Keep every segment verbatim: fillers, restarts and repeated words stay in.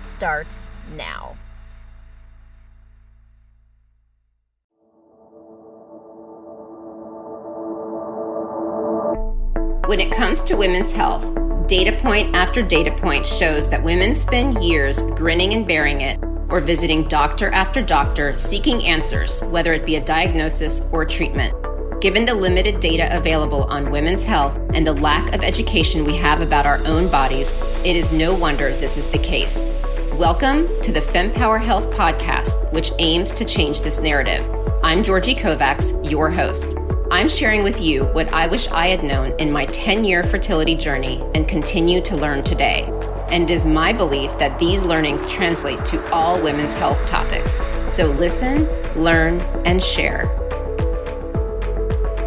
starts now. When it comes to women's health, data point after data point shows that women spend years grinning and bearing it, or visiting doctor after doctor seeking answers, whether it be a diagnosis or treatment. Given the limited data available on women's health and the lack of education we have about our own bodies, it is no wonder this is the case. Welcome to the FemPower Health Podcast, which aims to change this narrative. I'm Georgie Kovacs, your host. I'm sharing with you what I wish I had known in my ten-year fertility journey and continue to learn today. And it is my belief that these learnings translate to all women's health topics. So listen, learn, and share.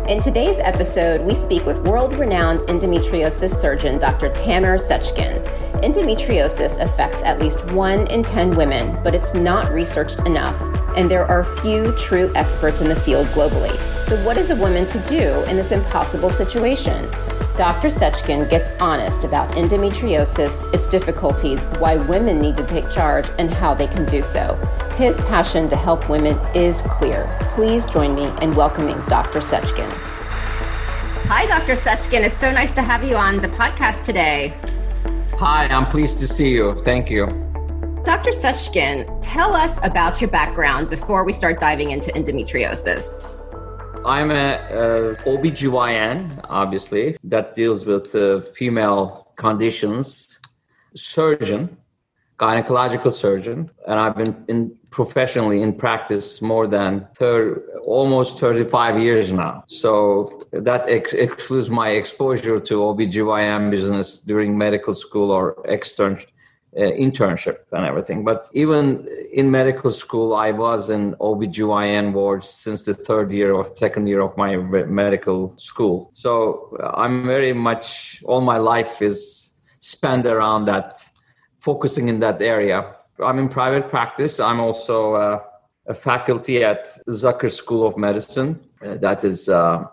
In today's episode, we speak with world-renowned endometriosis surgeon, Doctor Tamer Seckin. Endometriosis affects at least one in ten women, but it's not researched enough, and there are few true experts in the field globally. So what is a woman to do in this impossible situation? Doctor Seckin gets honest about endometriosis, its difficulties, why women need to take charge, and how they can do so. His passion to help women is clear. Please join me in welcoming Doctor Seckin. Hi, Doctor Seckin. It's so nice to have you on the podcast today. Hi, I'm pleased to see you. Thank you. Doctor Seckin, tell us about your background before we start diving into endometriosis. I'm an O B G Y N, obviously, that deals with uh, female conditions, surgeon, gynecological surgeon, and I've been in professionally in practice more than thirty, almost thirty-five years now. So that ex- excludes my exposure to O B G Y N business during medical school or extern uh, internship and everything. But even in medical school, I was in O B G Y N wards since the third year or second year of my medical school. So I'm very much, all my life is spent around that, focusing in that area. I'm in private practice. I'm also uh, a faculty at Zucker School of Medicine. Uh, that is uh,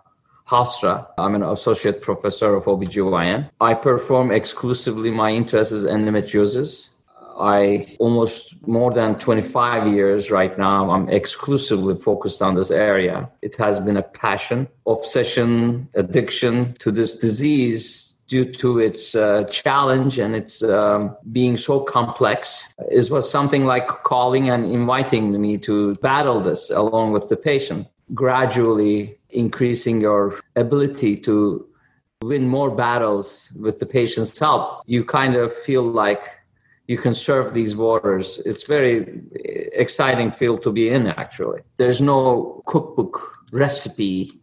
Hofstra. I'm an associate professor of O B G Y N. I perform exclusively, my interest is endometriosis. I almost more than twenty-five years right now, I'm exclusively focused on this area. It has been a passion, obsession, addiction to this disease, due to its uh, challenge and its um, being so complex. It was something like calling and inviting me to battle this along with the patient, gradually increasing your ability to win more battles with the patient's help. You kind of feel like you can surf these waters. It's very exciting field to be in, actually. There's no cookbook recipe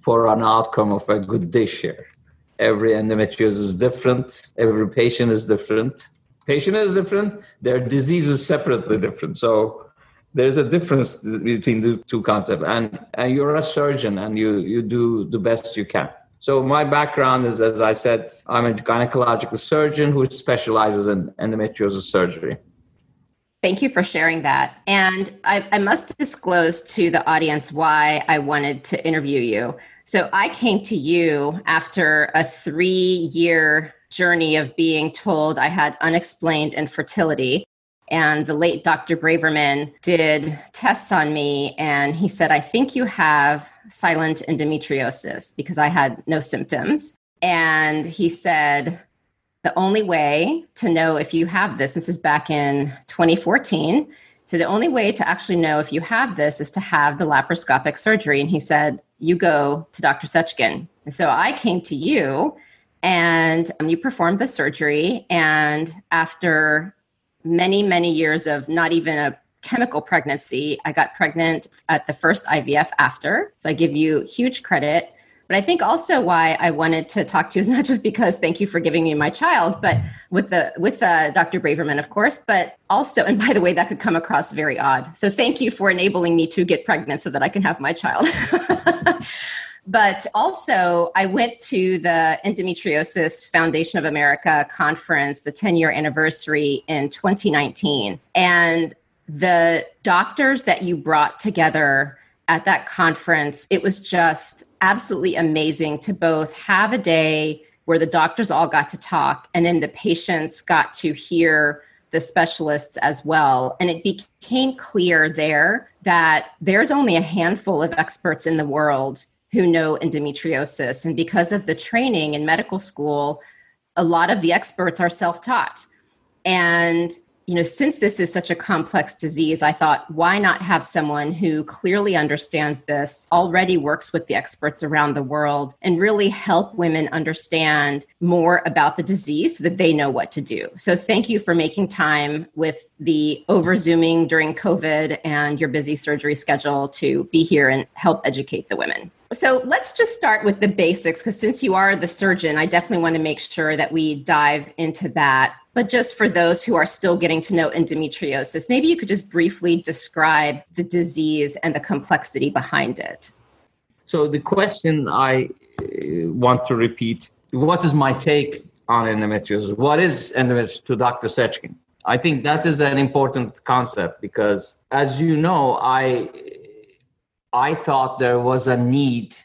for an outcome of a good dish here. Every endometriosis is different. Every patient is different. Patient is different. Their disease is separately different. So there's a difference between the two concepts. And and you're a surgeon and you, you do the best you can. So my background is, as I said, I'm a gynecological surgeon who specializes in endometriosis surgery. Thank you for sharing that. And I, I must disclose to the audience why I wanted to interview you. So I came to you after a three-year journey of being told I had unexplained infertility. And the late Doctor Braverman did tests on me, and he said, I think you have silent endometriosis, because I had no symptoms. And he said, the only way to know if you have this, this is back in twenty fourteen, so the only way to actually know if you have this is to have the laparoscopic surgery. And he said, you go to Doctor Seckin. And so I came to you, and um, you performed the surgery. And after many, many years of not even a chemical pregnancy. I got pregnant at the first I V F after. So I give you huge credit. But I think also why I wanted to talk to you is not just because thank you for giving me my child, but with the with uh, Doctor Braverman, of course, but also, and by the way, that could come across very odd. So thank you for enabling me to get pregnant so that I can have my child. But also, I went to the Endometriosis Foundation of America conference, the ten-year anniversary in twenty nineteen. And the doctors that you brought together at that conference, it was just absolutely amazing to both have a day where the doctors all got to talk and then the patients got to hear the specialists as well. And it became clear there that there's only a handful of experts in the world who know endometriosis. And because of the training in medical school, a lot of the experts are self-taught. And you know, since this is such a complex disease, I thought, why not have someone who clearly understands this, already works with the experts around the world, and really help women understand more about the disease so that they know what to do. So thank you for making time with the over-Zooming during COVID and your busy surgery schedule to be here and help educate the women. So let's just start with the basics, because since you are the surgeon, I definitely want to make sure that we dive into that. But just for those who are still getting to know endometriosis, maybe you could just briefly describe the disease and the complexity behind it. So the question I want to repeat, what is my take on endometriosis? What is endometriosis to Doctor Seckin? I think that is an important concept because, as you know, I I thought there was a need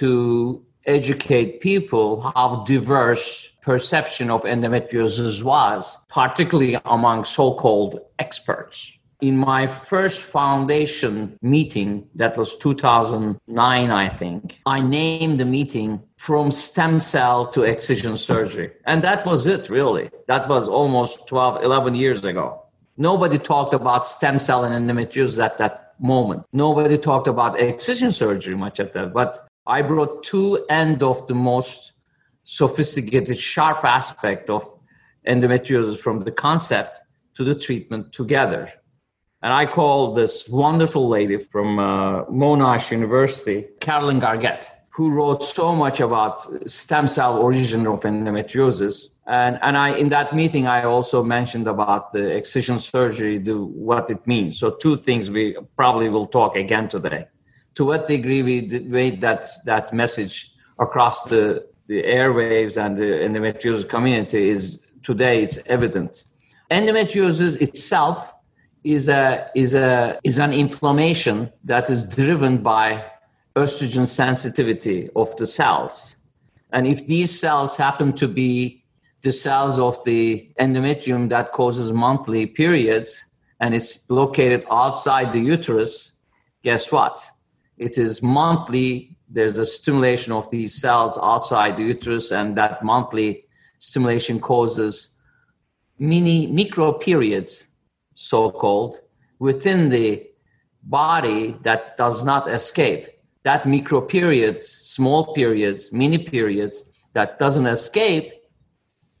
to educate people how diverse perception of endometriosis was, particularly among so-called experts. In my first foundation meeting, that was two thousand nine, I think, I named the meeting From Stem Cell to Excision Surgery. And that was it, really. That was almost twelve, eleven years ago. Nobody talked about stem cell and endometriosis at that moment. Nobody talked about excision surgery much at that, but I brought two end of the most sophisticated, sharp aspect of endometriosis from the concept to the treatment together. And I called this wonderful lady from uh, Monash University, Carolyn Gargett, who wrote so much about stem cell origin of endometriosis. And, and I, in that meeting, I also mentioned about the excision surgery, the, what it means. So two things we probably will talk again today. To what degree we made that, that message across the, the airwaves and the endometriosis community is today it's evident. Endometriosis itself is a is a is an inflammation that is driven by estrogen sensitivity of the cells. And if these cells happen to be the cells of the endometrium that causes monthly periods and it's located outside the uterus, guess what? It is monthly, there's a stimulation of these cells outside the uterus, and that monthly stimulation causes mini micro periods, so-called, within the body that does not escape. That micro periods, small periods, mini periods that doesn't escape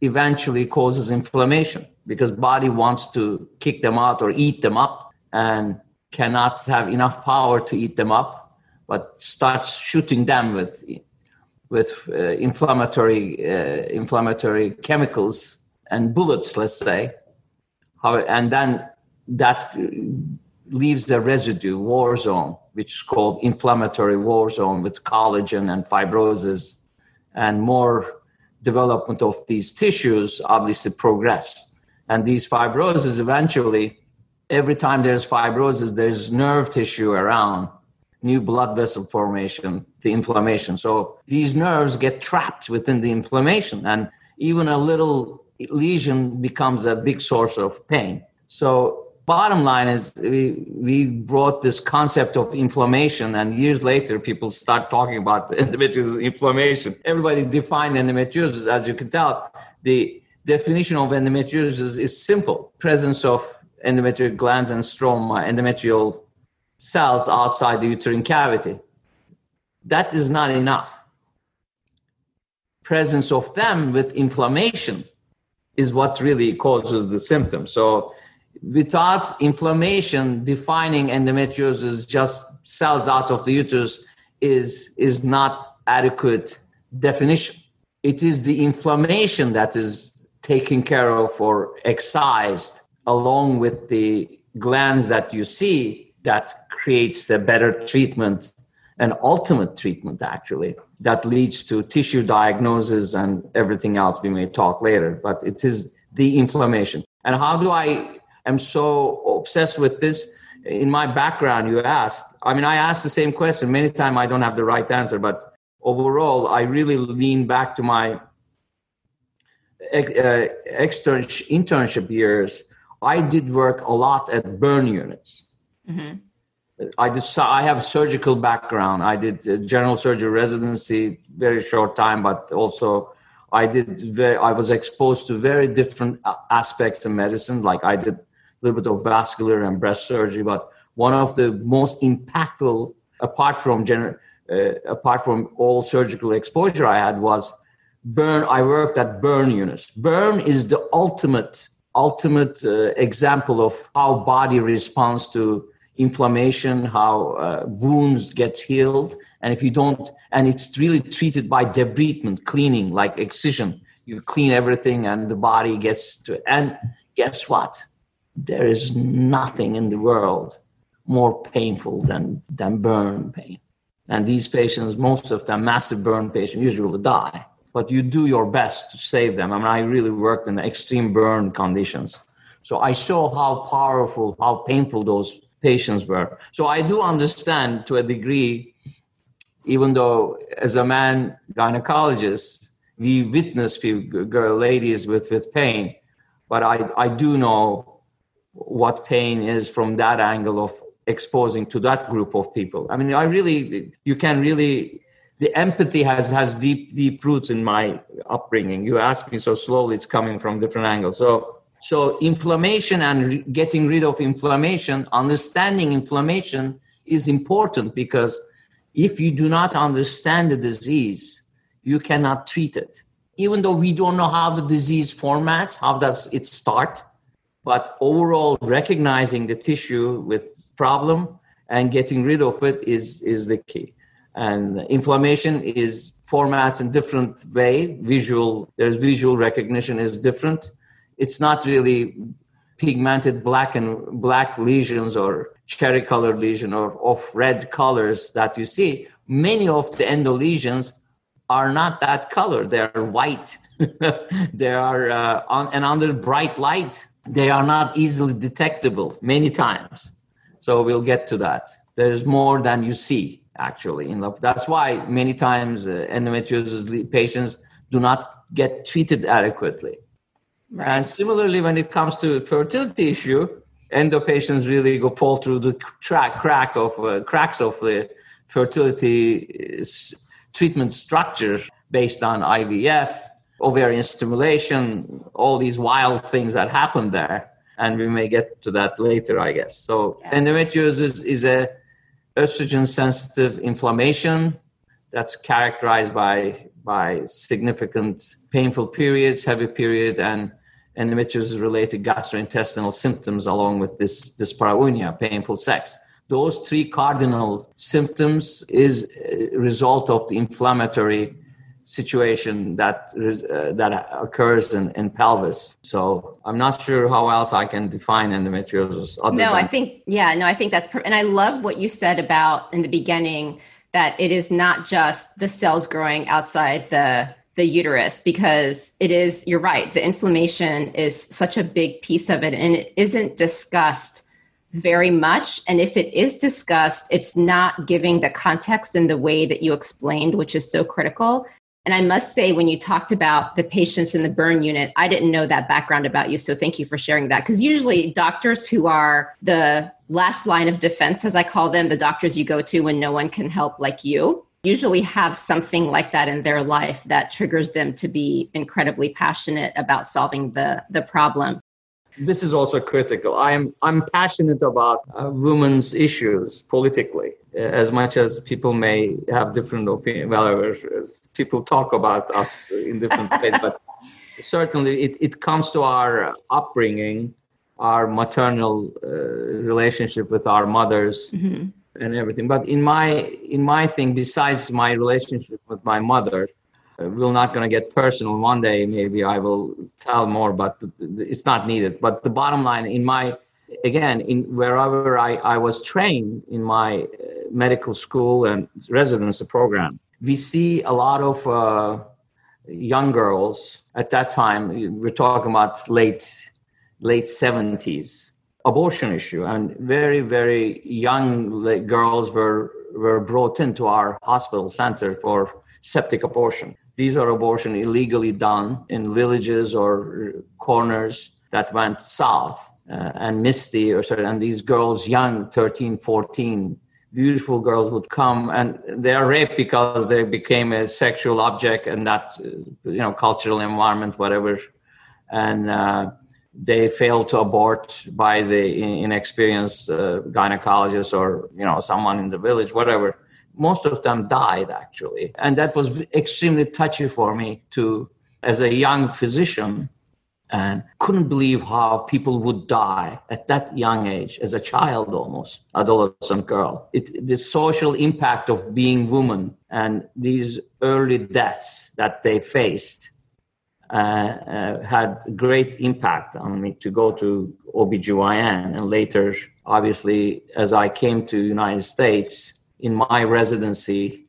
eventually causes inflammation because body wants to kick them out or eat them up and cannot have enough power to eat them up, but starts shooting them with with uh, inflammatory uh, inflammatory chemicals and bullets, let's say. How, and then that leaves a residue, war zone, which is called inflammatory war zone with collagen and fibrosis and more development of these tissues obviously progress. And these fibrosis eventually, every time there's fibrosis, there's nerve tissue around, new blood vessel formation, the inflammation. So these nerves get trapped within the inflammation, and even a little lesion becomes a big source of pain. So bottom line is we, we brought this concept of inflammation, and years later, people start talking about endometriosis inflammation. Everybody defined endometriosis, as you can tell. The definition of endometriosis is simple. Presence of endometrial glands and stroma, endometrial cells outside the uterine cavity. That is not enough. Presence of them with inflammation is what really causes the symptom. So without inflammation, defining endometriosis just cells out of the uterus is is not adequate definition. It is the inflammation that is taken care of or excised along with the glands that you see that creates the better treatment and ultimate treatment, actually, that leads to tissue diagnosis and everything else we may talk later. But it is the inflammation. And how do I am so obsessed with this? In my background, you asked, I mean, I asked the same question. Many times I don't have the right answer, but overall, I really lean back to my uh, externship, internship years. I did work a lot at burn units. Mm-hmm. I did, I have a surgical background. I did general surgery residency, very short time, but also I did. Very, I was exposed to very different aspects of medicine. Like I did a little bit of vascular and breast surgery, but one of the most impactful, apart from general, uh, apart from all surgical exposure I had, was burn. I worked at burn units. Burn is the ultimate, ultimate uh, example of how body responds to inflammation, how uh, wounds gets healed, and if you don't, and it's really treated by debridement, cleaning, like excision. You clean everything and the body gets to, and guess what? There is nothing in the world more painful than, than burn pain. And these patients, most of them, massive burn patients, usually die. But you do your best to save them. I mean, I really worked in extreme burn conditions. So I saw how powerful, how painful those patients were. So I do understand to a degree, even though as a man gynecologist, we witness people, girl, ladies with, with pain, but I, I do know what pain is from that angle of exposing to that group of people. I mean, I really, you can really, the empathy has, has deep, deep roots in my upbringing. You asked me so slowly, it's coming from different angles. So So inflammation and re- getting rid of inflammation, understanding inflammation is important, because if you do not understand the disease, you cannot treat it. Even though we don't know how the disease formats, how does it start, but overall recognizing the tissue with problem and getting rid of it is, is the key. And inflammation is formats in different way. Visual, there's visual recognition is different. It's not really pigmented black and black lesions or cherry colored lesion or off red colors that you see. Many of the endo lesions are not that color. They are white. They are uh, on, and under bright light, they are not easily detectable many times. So we'll get to that. There's more than you see, actually. In the, that's why many times uh, endometriosis patients do not get treated adequately. Right. And similarly, when it comes to fertility issue, endo patients really go fall through the track, crack of uh, cracks of the fertility treatment structure based on I V F, ovarian stimulation, all these wild things that happen there. And we may get to that later, I guess. So yeah. Endometriosis is, is a estrogen-sensitive inflammation that's characterized by by significant painful periods, heavy period, and endometriosis-related gastrointestinal symptoms, along with this dyspareunia, painful sex. Those three cardinal symptoms is a result of the inflammatory situation that uh, that occurs in, in pelvis. So I'm not sure how else I can define endometriosis. Other no, than- I think yeah, no, I think that's per- and I love what you said about in the beginning, that it is not just the cells growing outside the, the uterus, because it is, you're right, the inflammation is such a big piece of it, and it isn't discussed very much. And if it is discussed, it's not giving the context in the way that you explained, which is so critical. And I must say, when you talked about the patients in the burn unit, I didn't know that background about you. So thank you for sharing that. Because usually doctors who are the last line of defense, as I call them, the doctors you go to when no one can help like you, usually have something like that in their life that triggers them to be incredibly passionate about solving the, the problem. This is also critical. I'm I'm passionate about uh, women's issues politically, as much as people may have different opinions. Well, people talk about us in different ways, but certainly it, it comes to our upbringing our maternal uh, relationship with our mothers mm-hmm. and everything. But in my in my thing, besides my relationship with my mother, uh, we're not going to get personal. One day, maybe I will tell more, but the, the, it's not needed. But the bottom line, in my again, in wherever I, I was trained in my uh, medical school and residency program, we see a lot of uh, young girls at that time. We're talking about late late seventies abortion issue, and very very young girls were were brought into our hospital center for septic abortion. These are abortion illegally done in villages or corners that went south. Uh, and Misty, or sorry, and these girls, young, thirteen, fourteen, beautiful girls would come, and they are raped because they became a sexual object in that, you know, cultural environment, whatever. And uh, they fail to abort by the inexperienced uh, gynecologist or, you know, someone in the village, whatever. Most of them died, actually. And that was extremely touchy for me to, as a young physician, and couldn't believe how people would die at that young age, as a child almost, adolescent girl. It, the social impact of being woman and these early deaths that they faced uh, uh, had great impact on me to go to O B G Y N. And later, obviously, as I came to the United States, in my residency,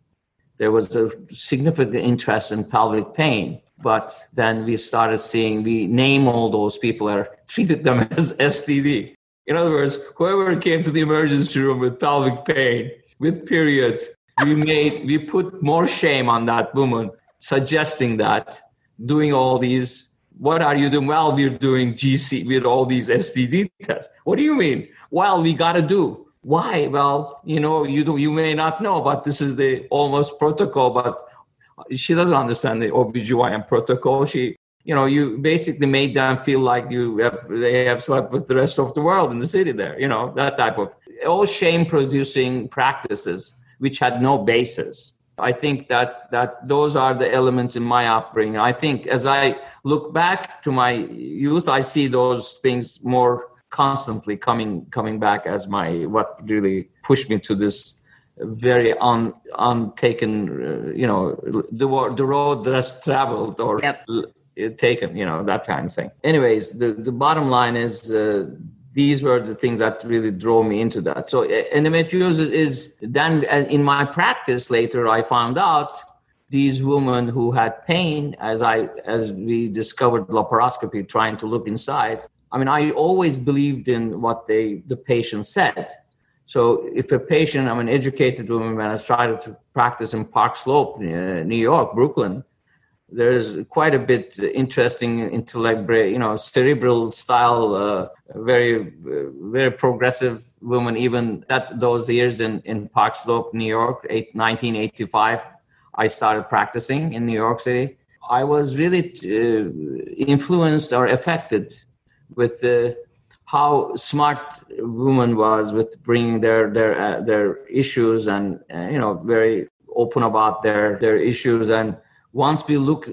there was a significant interest in pelvic pain. But then we started seeing, we name all those people and treated them as S T D. In other words, whoever came to the emergency room with pelvic pain, with periods, we made, we put more shame on that woman, suggesting that, doing all these, what are you doing? Well, we're doing G C with all these S T D tests. What do you mean? Well, we got to do. Why? Well, you know, you do, you may not know, but this is the almost protocol, but she doesn't understand the O B G Y N protocol. She, you know, you basically made them feel like you have, they have slept with the rest of the world in the city there, you know, that type of all shame-producing practices, which had no basis. I think that, that those are the elements in my upbringing. I think as I look back to my youth, I see those things more constantly coming coming back as my what really pushed me to this very un, untaken, uh, you know, the, the road less traveled or yep. l- taken, you know, that kind of thing. Anyways, the, the bottom line is uh, these were the things that really drove me into that. So uh, endometriosis is then uh, in my practice later, I found out these women who had pain as I, as we discovered laparoscopy, trying to look inside. I mean, I always believed in what they, the patient said. So if a patient, I'm an educated woman, when I started to practice in Park Slope, New York, Brooklyn, there's quite a bit interesting intellect, you know, cerebral style, uh, very, very progressive woman, even that those years in, in Park Slope, New York, nineteen eighty-five, I started practicing in New York City. I was really uh, influenced or affected with the, uh, how smart woman was with bringing their their uh, their issues and uh, you know, very open about their their issues. And once we look uh,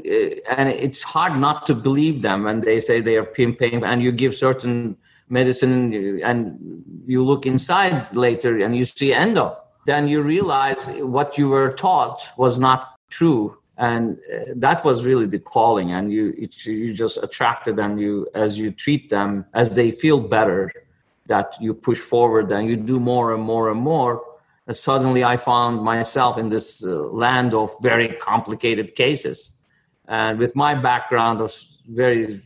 and it's hard not to believe them when they say they are in pain, and you give certain medicine and you look inside later and you see endo, then you realize what you were taught was not true. And uh, that was really the calling, and you it, you just attracted them. You as you treat them, as they feel better, that you push forward and you do more and more and more. And suddenly, I found myself in this uh, land of very complicated cases, and with my background of very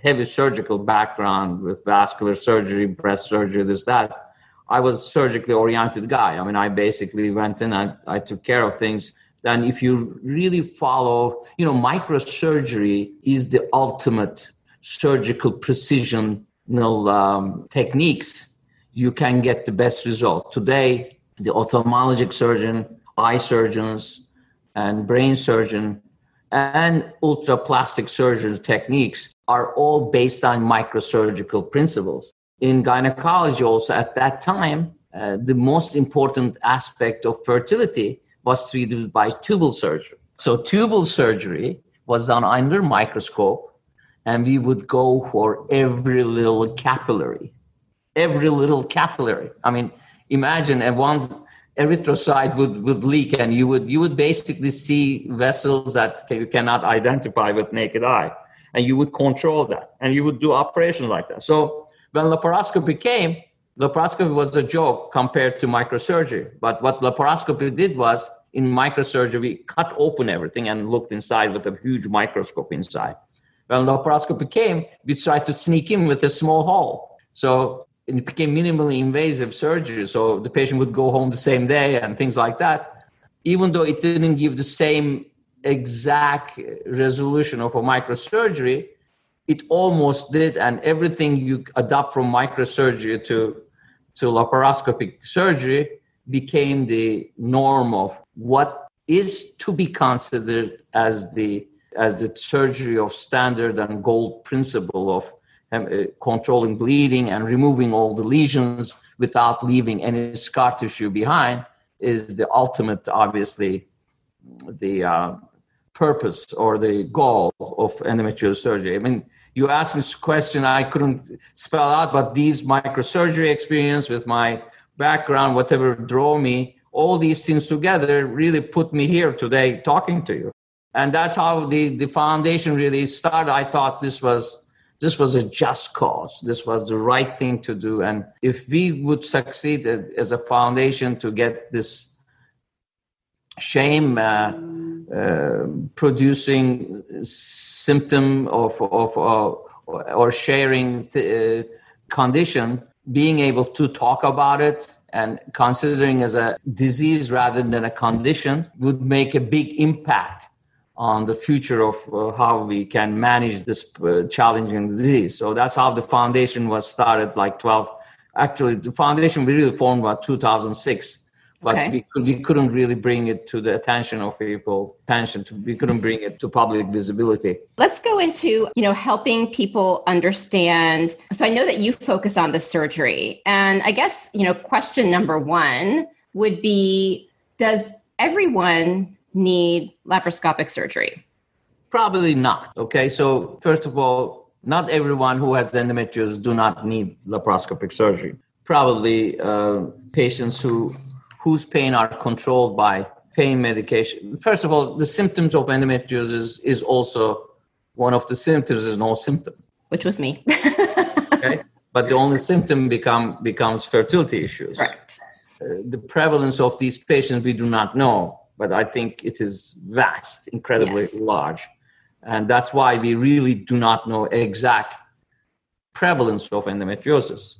heavy surgical background with vascular surgery, breast surgery, this that, I was a surgically oriented guy. I mean, I basically went in and I took care of things. Then if you really follow, you know, microsurgery is the ultimate surgical precision um, techniques. You can get the best result. Today, the ophthalmologic surgeon, eye surgeons, and brain surgeon, and ultraplastic surgery techniques are all based on microsurgical principles. In gynecology also, at that time, uh, the most important aspect of fertility was treated by tubal surgery. So tubal surgery was done under microscope, and we would go for every little capillary, every little capillary. I mean, imagine a one erythrocyte would, would leak, and you would you would basically see vessels that you cannot identify with naked eye, and you would control that, and you would do operation like that. So when laparoscopy came, laparoscopy was a joke compared to microsurgery. But what laparoscopy did was, in microsurgery, we cut open everything and looked inside with a huge microscope inside. When laparoscopy came, we tried to sneak in with a small hole. So it became minimally invasive surgery. So the patient would go home the same day and things like that, even though it didn't give the same exact resolution of a microsurgery. It almost did, and everything you adopt from microsurgery to, to laparoscopic surgery became the norm of what is to be considered as the as the surgery of standard and gold principle of um, uh, controlling bleeding and removing all the lesions without leaving any scar tissue behind is the ultimate, obviously, the uh, purpose or the goal of endometriosis surgery. I mean, you asked me this question I couldn't spell out, but these microsurgery experience with my background, whatever drove me, all these things together really put me here today talking to you. And that's how the, the foundation really started. I thought this was this was a just cause. This was the right thing to do. And if we would succeed as a foundation to get this shame uh, uh, producing symptom of, of, uh, or sharing th- uh, condition, being able to talk about it and considering as a disease rather than a condition would make a big impact on the future of uh, how we can manage this uh, challenging disease. So that's how the foundation was started, like twelve. Actually, the foundation we really formed about two thousand six, but okay. we, could, we couldn't really bring it to the attention of people, attention to, we couldn't bring it to public visibility. Let's go into, you know, helping people understand. So I know that you focus on the surgery, and I guess, you know, question number one would be, does everyone need laparoscopic surgery? Probably not. Okay. So first of all, not everyone who has endometriosis do not need laparoscopic surgery. Probably uh, patients who whose pain are controlled by pain medication. First of all, the symptoms of endometriosis is, is also one of the symptoms is no symptom. Which was me. Okay? But the only symptom become becomes fertility issues. Right. Uh, the prevalence of these patients, we do not know, but I think it is vast, incredibly yes. large. And that's why we really do not know exact prevalence of endometriosis.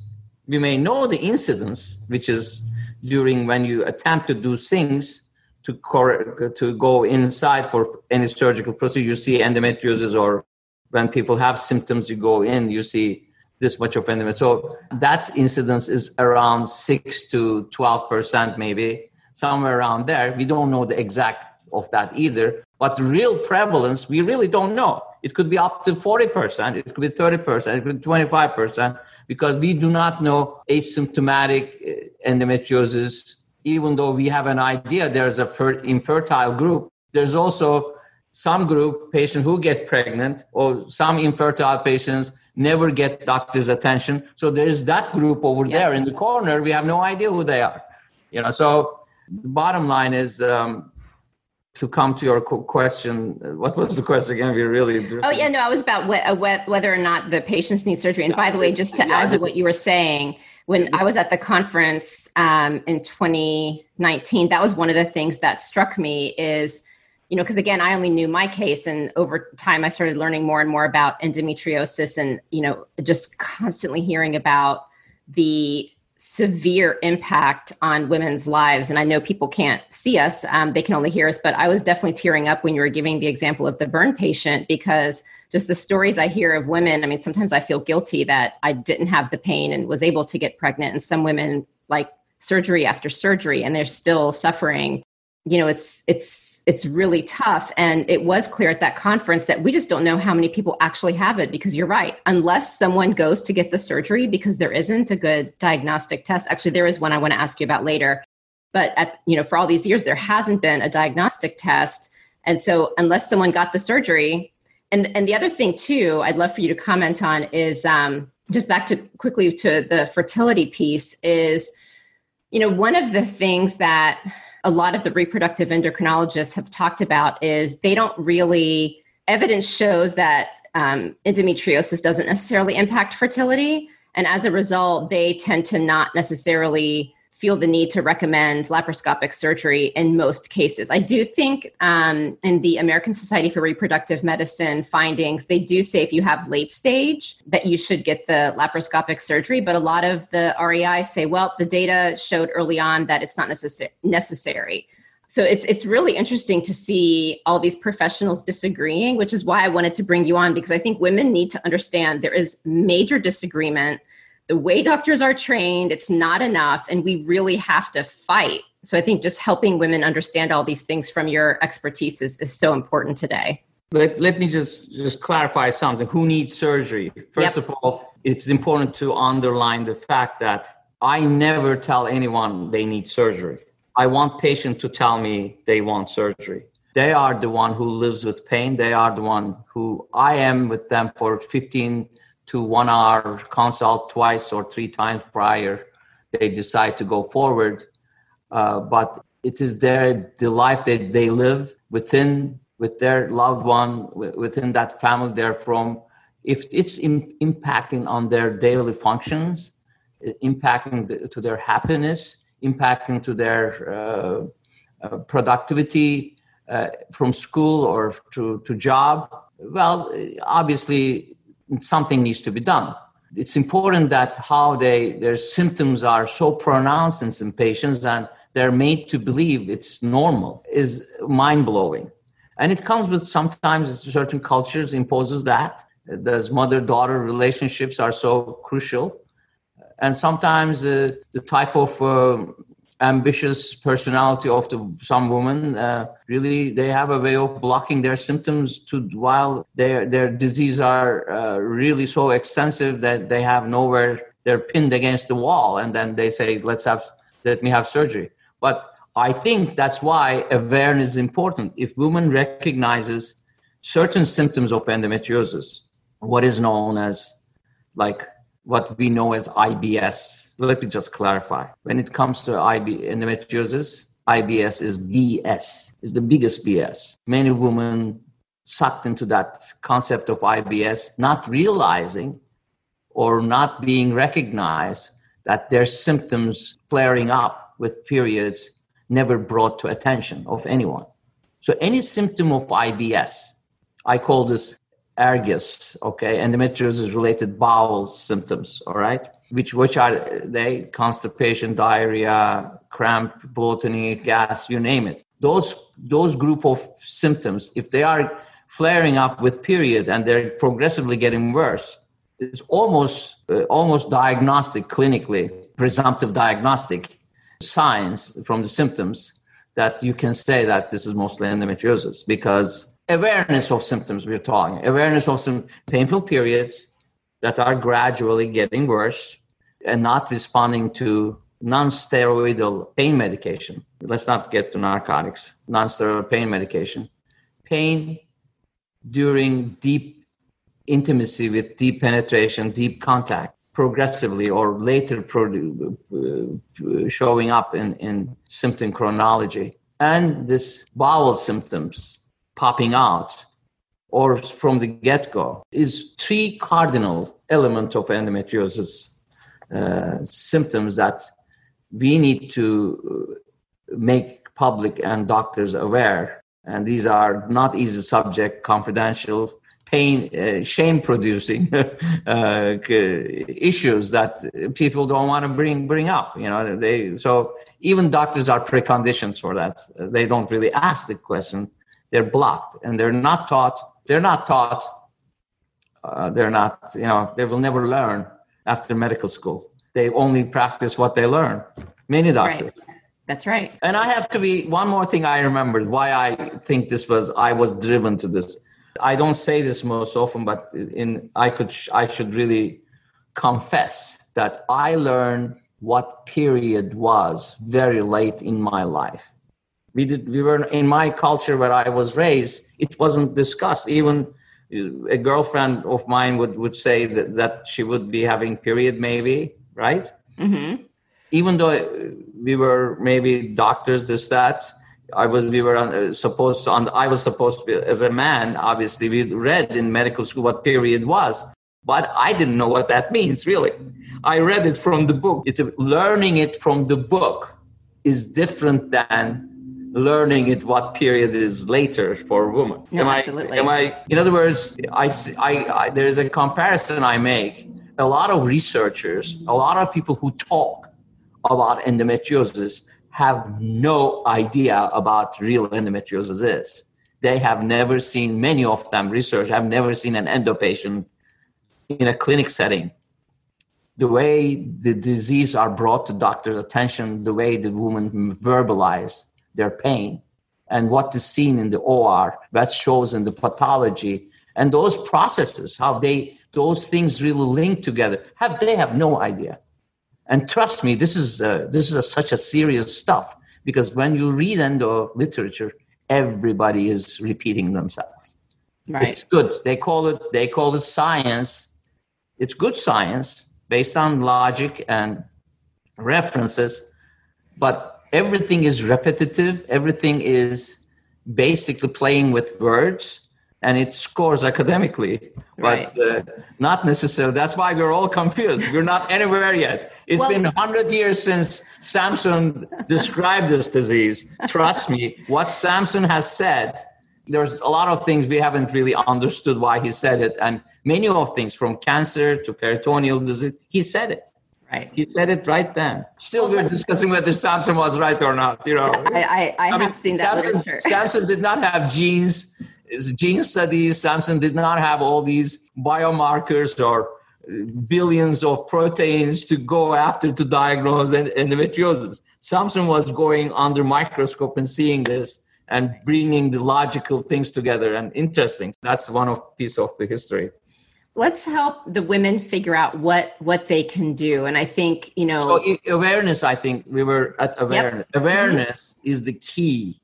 We may know the incidence, which is during when you attempt to do things to cor- to go inside for any surgical procedure, you see endometriosis, or when people have symptoms, you go in, you see this much of endometriosis. So that incidence is around six to twelve percent, maybe, somewhere around there. We don't know the exact of that either, but the real prevalence, we really don't know. It could be up to forty percent, it could be thirty percent, it could be twenty-five percent, because we do not know asymptomatic endometriosis. Even though we have an idea there's a fer- infertile group, there's also some group, patients who get pregnant, or some infertile patients never get doctor's attention. So there's that group over yeah. there in the corner. We have no idea who they are. You know. So the bottom line is... Um, To come to your question, what was the question again? We really oh yeah no, I was about wh- whether or not the patients need surgery. And by the way, just to yeah, add to what you were saying, when I was at the conference um, in twenty nineteen, that was one of the things that struck me is, you know, because again, I only knew my case, and over time, I started learning more and more about endometriosis, and you know, just constantly hearing about the severe impact on women's lives. And I know people can't see us, um, they can only hear us, but I was definitely tearing up when you were giving the example of the burn patient, because just the stories I hear of women, I mean, sometimes I feel guilty that I didn't have the pain and was able to get pregnant. And some women like surgery after surgery, and they're still suffering. You know, it's, it's, it's really tough. And it was clear at that conference that we just don't know how many people actually have it, because you're right. Unless someone goes to get the surgery, because there isn't a good diagnostic test. Actually, there is one I want to ask you about later, but at, you know, for all these years, there hasn't been a diagnostic test. And so unless someone got the surgery, And and the other thing too, I'd love for you to comment on is um, just back to quickly to the fertility piece is, you know, one of the things that a lot of the reproductive endocrinologists have talked about is they don't really, evidence shows that um, endometriosis doesn't necessarily impact fertility. And as a result, they tend to not necessarily feel the need to recommend laparoscopic surgery in most cases. I do think um, in the American Society for Reproductive Medicine findings, they do say if you have late stage that you should get the laparoscopic surgery. But a lot of the R E I say, well, the data showed early on that it's not necess- necessary. So it's it's really interesting to see all these professionals disagreeing, which is why I wanted to bring you on, because I think women need to understand there is major disagreement. The way doctors are trained, it's not enough, and we really have to fight. So I think just helping women understand all these things from your expertise is, is so important today. Let, let me just, just clarify something. Who needs surgery? First yep. of all, it's important to underline the fact that I never tell anyone they need surgery. I want patients to tell me they want surgery. They are the one who lives with pain. They are the one who I am with them for fifteen to one hour consult twice or three times prior, they decide to go forward. Uh, but it is their the life that they live within, with their loved one, within that family they're from. If it's in, impacting on their daily functions, impacting the, to their happiness, impacting to their uh, uh, productivity uh, from school or to, to job, well, obviously, something needs to be done. It's important that how they their symptoms are so pronounced in some patients and they're made to believe it's normal is mind-blowing. And it comes with sometimes certain cultures imposes that. Those mother-daughter relationships are so crucial. And sometimes uh, the type of uh, ambitious personality of the, some women, uh, really they have a way of blocking their symptoms to while their their disease are uh, really so extensive that they have nowhere, they're pinned against the wall, and then they say, let's have, let me have surgery. But I think that's why awareness is important. If women recognizes certain symptoms of endometriosis, what is known as like, what we know as I B S. Let me just clarify. When it comes to endometriosis, I B S is B S, is the biggest B S. Many women sucked into that concept of I B S, not realizing or not being recognized that their symptoms flaring up with periods never brought to attention of anyone. So any symptom of I B S, I call this Argus, okay, endometriosis-related bowel symptoms, all right, which which are they? Constipation, diarrhea, cramp, bloating, gas, you name it. Those those group of symptoms, if they are flaring up with period and they're progressively getting worse, it's almost uh, almost diagnostic clinically, presumptive diagnostic signs from the symptoms that you can say that this is mostly endometriosis because awareness of symptoms we're talking, awareness of some painful periods that are gradually getting worse and not responding to non-steroidal pain medication. Let's not get to narcotics, non-steroidal pain medication. Pain during deep intimacy with deep penetration, deep contact, progressively or later pro- showing up in, in symptom chronology. And this bowel symptoms, popping out or from the get-go is three cardinal elements of endometriosis uh, symptoms that we need to make public and doctors aware. And these are not easy subject, confidential, pain, uh, shame-producing uh, issues that people don't want to bring bring up. You know, they so even doctors are preconditioned for that. They don't really ask the question. They're blocked and they're not taught. They're not taught. Uh, they're not, you know, they will never learn after medical school. They only practice what they learn. Many doctors. Right. That's right. And I have to be, one more thing I remembered why I think this was, I was driven to this. I don't say this most often, but in I could, I should really confess that I learned what period was very late in my life. We did. We were in my culture where I was raised. It wasn't discussed. Even a girlfriend of mine would, would say that, that she would be having period maybe, right? Mm-hmm. Even though we were maybe doctors, this, that, I was, we were supposed to, I was supposed to be, as a man, obviously, we read in medical school what period was, but I didn't know what that means, really. I read it from the book. It's a, learning it from the book is different than learning it what period is later for a woman. No, am absolutely. I, am I, in other words, I, I, I, there's a comparison I make. A lot of researchers, a lot of people who talk about endometriosis have no idea about real endometriosis is. They have never seen, many of them research, I've never seen an endo patient in a clinic setting. The way the disease are brought to doctor's attention, the way the woman verbalize their pain, and what is seen in the O R, that shows in the pathology, and those processes, how they, those things really link together, have they have no idea. And trust me, this is a, this is a, such a serious stuff, because when you read endo literature, everybody is repeating themselves. Right. It's good. They call it they call it science. It's good science based on logic and references, but everything is repetitive. Everything is basically playing with words. And it scores academically, but right. uh, not necessarily. That's why we're all confused. We're not anywhere yet. It's well, been one hundred years since Samson described this disease. Trust me, what Samson has said, there's a lot of things we haven't really understood why he said it. And many of things, from cancer to peritoneal disease, he said it. Right. He said it right then. Still, we're discussing whether Samson was right or not. You know, I, I, I, I have mean, seen that Samson, literature. Samson did not have genes. His gene studies, Samson did not have all these biomarkers or billions of proteins to go after to diagnose endometriosis. Samson was going under microscope and seeing this and bringing the logical things together, and interesting. That's one of piece of the history. Let's help the women figure out what, what they can do. And I think, you know... So awareness, I think we were at awareness. Yep. Awareness mm-hmm. is the key.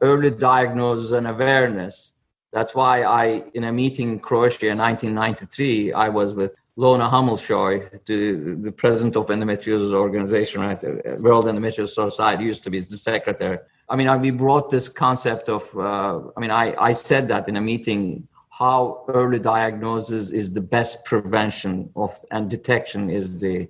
Early diagnosis and awareness. That's why I, in a meeting in Croatia in nineteen ninety-three, I was with Lona Hummelshoi, the, the president of endometriosis organization, right? The World Endometriosis Society, used to be the secretary. I mean, I, we brought this concept of, uh, I mean, I, I said that in a meeting, how early diagnosis is the best prevention of, and detection is the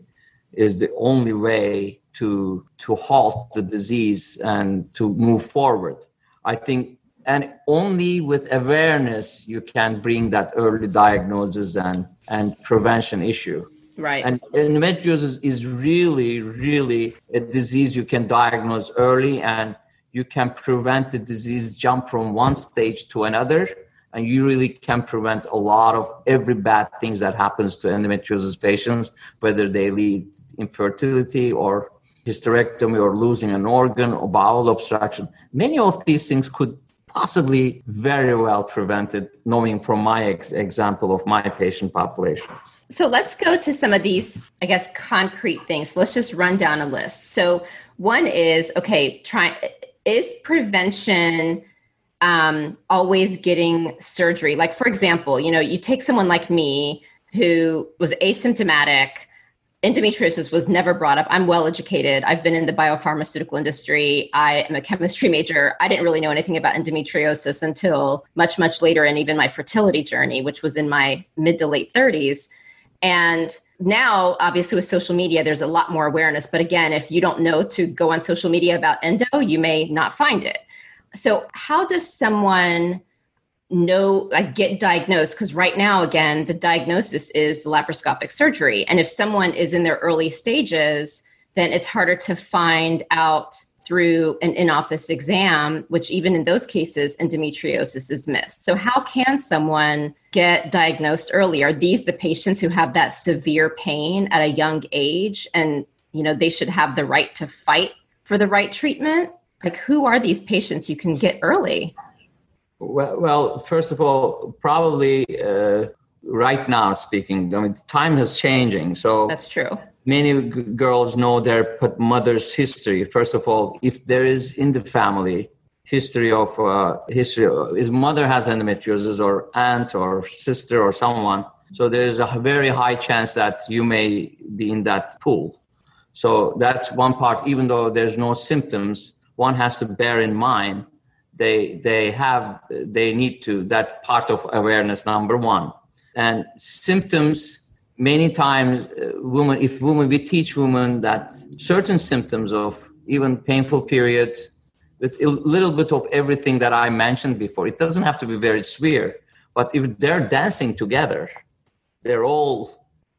is the only way to to halt the disease and to move forward. I think, and only with awareness you can bring that early diagnosis and, and prevention issue. Right. And endometriosis is really, really a disease you can diagnose early, and you can prevent the disease jump from one stage to another, and you really can prevent a lot of every bad things that happens to endometriosis patients, whether they lead infertility or hysterectomy or losing an organ or bowel obstruction. Many of these things could possibly very well prevented, knowing from my ex- example of my patient population. So let's go to some of these, I guess, concrete things. So let's just run down a list. So one is, okay, try, is prevention um, always getting surgery? Like, for example, you know, you take someone like me who was asymptomatic. Endometriosis was never brought up. I'm well-educated. I've been in the biopharmaceutical industry. I am a chemistry major. I didn't really know anything about endometriosis until much, much later, and even my fertility journey, which was in my mid to late thirties. And now, obviously, with social media, there's a lot more awareness. But again, if you don't know to go on social media about endo, you may not find it. So how does someone no, like get diagnosed? Because right now, again, the diagnosis is the laparoscopic surgery. And if someone is in their early stages, then it's harder to find out through an in-office exam, which even in those cases, endometriosis is missed. So how can someone get diagnosed early? Are these the patients who have that severe pain at a young age? And, you know, they should have the right to fight for the right treatment? Like, who are these patients you can get early? Well, well, first of all, probably uh, right now speaking, I mean, time is changing. So that's true. Many g- girls know their mother's history. First of all, if there is in the family history of uh, history. His mother has endometriosis, or aunt, or sister, or someone. So there is a very high chance that you may be in that pool. So that's one part. Even though there's no symptoms, one has to bear in mind they they have they need to that part of awareness, number one. And symptoms. Many times, uh, women, if women, we teach women that certain symptoms of even painful period, with a little bit of everything that I mentioned before, it doesn't have to be very severe, but if they're dancing together, they're all,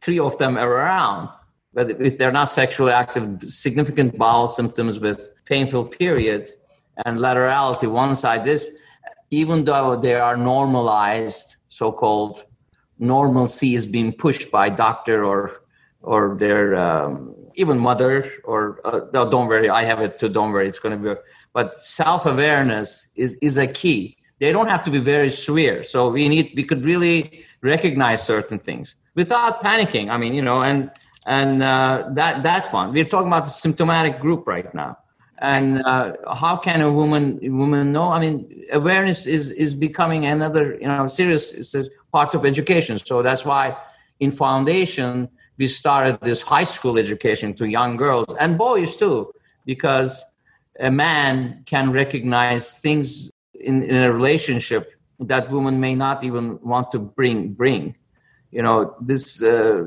three of them are around, but if they're not sexually active, significant bowel symptoms with painful period and laterality, one side this, even though they are normalized, so-called normalcy is being pushed by doctor or or their um, even mother or uh, oh, don't worry, I have it too, don't worry, it's going to be. But self-awareness is, is a key. They don't have to be very severe. So we need we could really recognize certain things without panicking. I mean, you know, and and uh, that that one we're talking about the symptomatic group right now. And uh, how can a woman woman know? I mean, awareness is is becoming another you know serious. It's a, part of education. So that's why in foundation, we started this high school education to young girls and boys too, because a man can recognize things in, in a relationship that women may not even want to bring, bring, you know, this, uh,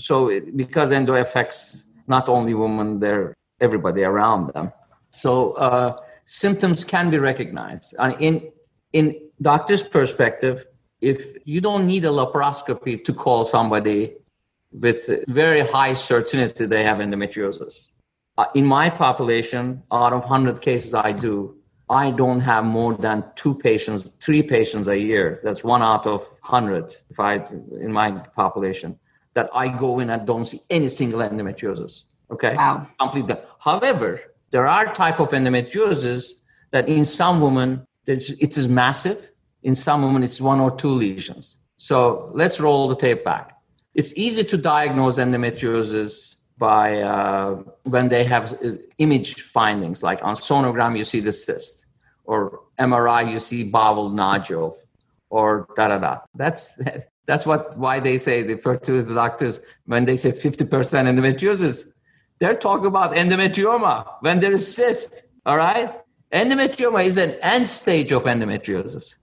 so it, because endo affects not only women, they're everybody around them. So uh, symptoms can be recognized. And in, in doctor's perspective, if you don't need a laparoscopy to call somebody with very high certainty they have endometriosis. Uh, in my population, out of one hundred cases I do, I don't have more than two patients, three patients a year. That's one out of one hundred if I, in my population, that I go in and don't see any single endometriosis. Okay? Wow. Completely. However, there are type of endometriosis that in some women, it is massive. In some women, it's one or two lesions. So let's roll the tape back. It's easy to diagnose endometriosis by uh, when they have image findings, like on sonogram, you see the cyst, or M R I, you see bowel nodule, or da-da-da. That's that's what why they say, the fertility doctors, when they say fifty percent endometriosis, they're talking about endometrioma when there is cyst, all right? Endometrioma is an end stage of endometriosis.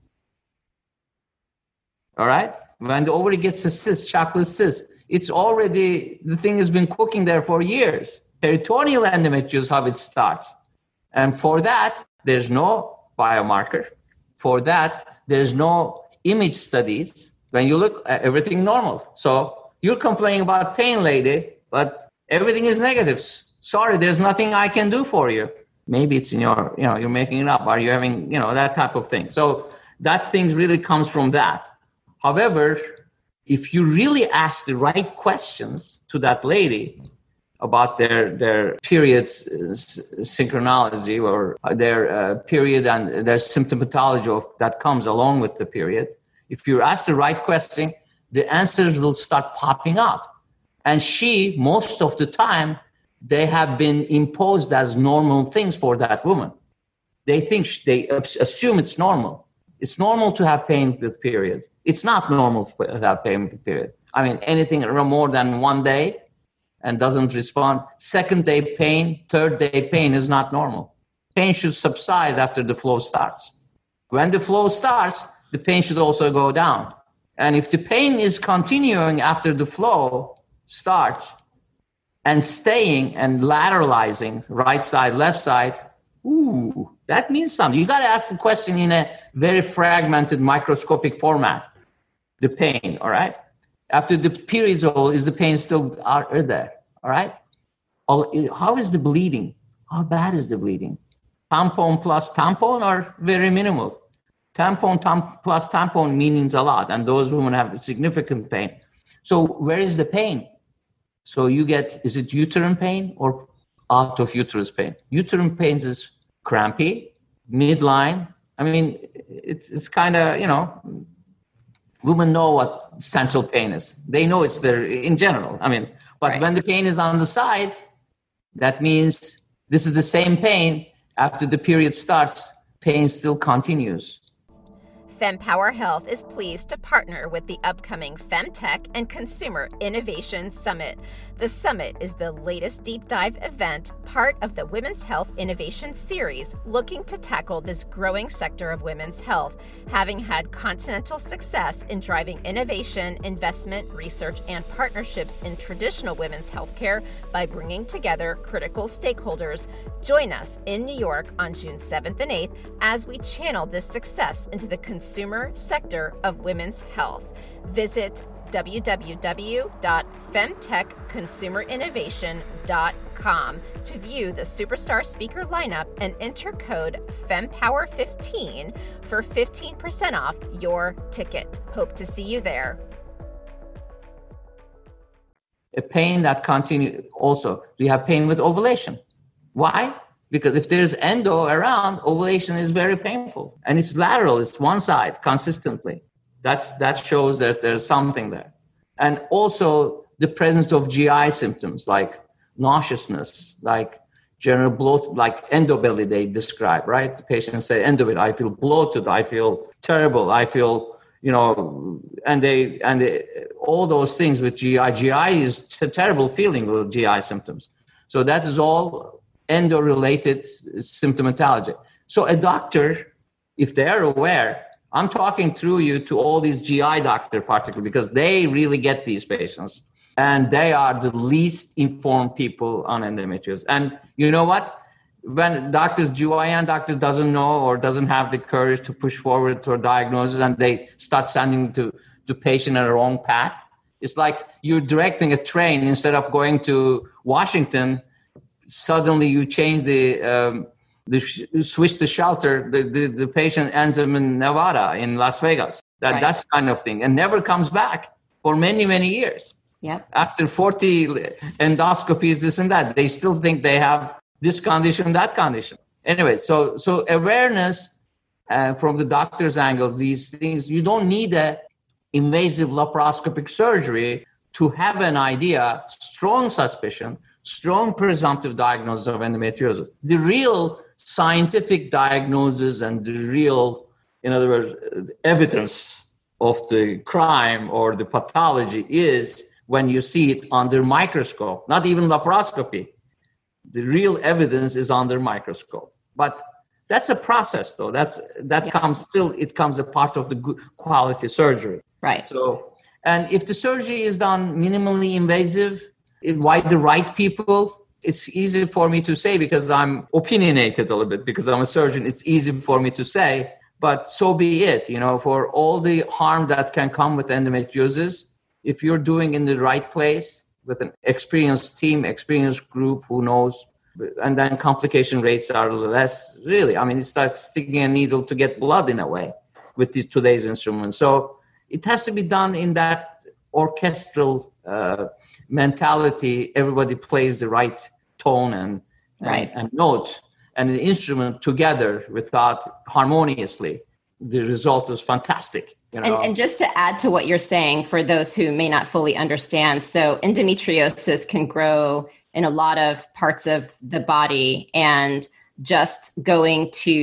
All right. When the ovary gets a cyst, chocolate cyst, it's already, the thing has been cooking there for years. Peritoneal endometriosis, how it starts. And for that, there's no biomarker. For that, there's no image studies. When you look at everything normal. So you're complaining about pain, lady, but everything is negative. Sorry, there's nothing I can do for you. Maybe it's in your, you know, you're making it up. Are you having, you know, that type of thing? So that thing really comes from that. However, if you really ask the right questions to that lady about their their period synchronology or their uh, period and their symptomatology of, that comes along with the period, if you ask the right question, the answers will start popping out. And she, most of the time, they have been imposed as normal things for that woman. They think, they assume it's normal. It's normal to have pain with periods. It's not normal to have pain with periods. I mean, anything more than one day and doesn't respond. Second day pain, third day pain is not normal. Pain should subside after the flow starts. When the flow starts, the pain should also go down. And if the pain is continuing after the flow starts and staying and lateralizing, right side, left side, ooh, that means something. You got to ask the question in a very fragmented microscopic format. The pain, all right? After the period's all, is the pain still out there, all right? How is the bleeding? How bad is the bleeding? Tampon plus tampon are very minimal. Tampon tam- plus tampon means a lot, and those women have significant pain. So where is the pain? So you get, is it uterine pain or out of uterus pain? Uterine pain is crampy, midline. I mean, it's it's kind of, you know, women know what central pain is. They know it's there in general. I mean, but right. When the pain is on the side, that means this is the same pain after the period starts. pain still continues. FemPower Health is pleased to partner with the upcoming FemTech and Consumer Innovation Summit. The summit is the latest deep dive event, part of the Women's Health Innovation Series, looking to tackle this growing sector of women's health, having had continental success in driving innovation, investment, research, and partnerships in traditional women's healthcare by bringing together critical stakeholders. Join us in New York on June seventh and eighth as we channel this success into the consumer sector of women's health. Visit w w w dot femtech consumer innovation dot com to view the superstar speaker lineup and enter code FemPower fifteen for fifteen percent off your ticket. Hope to see you there. A pain that continues. Also, we have pain with ovulation. Why? Because if there's endo around, ovulation is very painful. And it's lateral, it's one side consistently. That's that shows that there's something there. And also the presence of G I symptoms like nauseousness, like general bloat, like endobelly they describe, right? The patients say endobelly, I feel bloated, I feel terrible, I feel, you know, and they and they, all those things with G I. G I is a terrible feeling with G I symptoms. So that is all endo-related symptomatology. So a doctor, if they are aware, I'm talking through you to all these G I doctors particularly because they really get these patients and they are the least informed people on endometriosis. And you know what? When doctors, G Y N doctor doesn't know or doesn't have the courage to push forward for diagnosis and they start sending to the patient on the wrong path, it's like you're directing a train instead of going to Washington, suddenly you change the... Um, The sh- switch the shelter, the, the, the patient ends up in Nevada, in Las Vegas, that right. That's kind of thing, and never comes back for many, many years. Yeah. After forty endoscopies, this and that, they still think they have this condition, that condition. Anyway, so so awareness uh, from the doctor's angle, these things, you don't need a invasive laparoscopic surgery to have an idea, strong suspicion, strong presumptive diagnosis of endometriosis. The real scientific diagnosis and the real, in other words, evidence of the crime or the pathology is when you see it under microscope, not even laparoscopy. The real evidence is under microscope. But that's a process, though. That's that yeah. comes still, it comes a part of the good quality surgery. Right. So, and if the surgery is done minimally invasive, why the right people? It's easy for me to say because I'm opinionated a little bit because I'm a surgeon. It's easy for me to say, but so be it. You know, for all the harm that can come with endometriosis, if you're doing in the right place with an experienced team, experienced group who knows, and then complication rates are less, really. I mean, it's like sticking a needle to get blood in a way with these, today's instruments. So it has to be done in that orchestral uh, mentality. Everybody plays the right tone and, right. and and note and the instrument together without harmoniously. The result is fantastic. You know? and, and just to add to what you're saying, for those who may not fully understand, so endometriosis can grow in a lot of parts of the body, and just going to,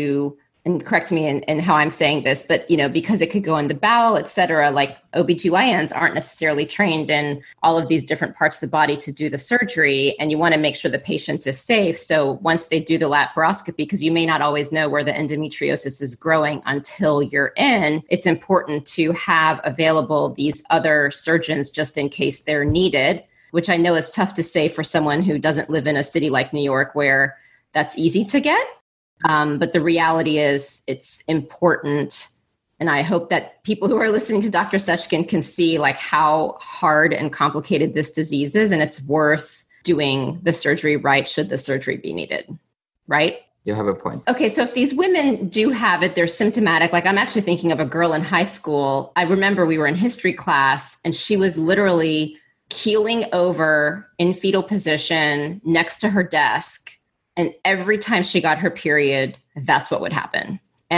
and correct me in, in how I'm saying this, but, you know, because it could go in the bowel, et cetera, like O B G Y Ns aren't necessarily trained in all of these different parts of the body to do the surgery. And you want to make sure the patient is safe. So once they do the laparoscopy, because you may not always know where the endometriosis is growing until you're in, it's important to have available these other surgeons just in case they're needed, which I know is tough to say for someone who doesn't live in a city like New York where that's easy to get. Um, but the reality is it's important. And I hope that people who are listening to Doctor Seckin can see like how hard and complicated this disease is. And it's worth doing the surgery right should the surgery be needed, right? You have a point. Okay, so if these women do have it, they're symptomatic. Like I'm actually thinking of a girl in high school. I remember we were in history class and she was literally keeling over in fetal position next to her desk. And every time she got her period, that's what would happen.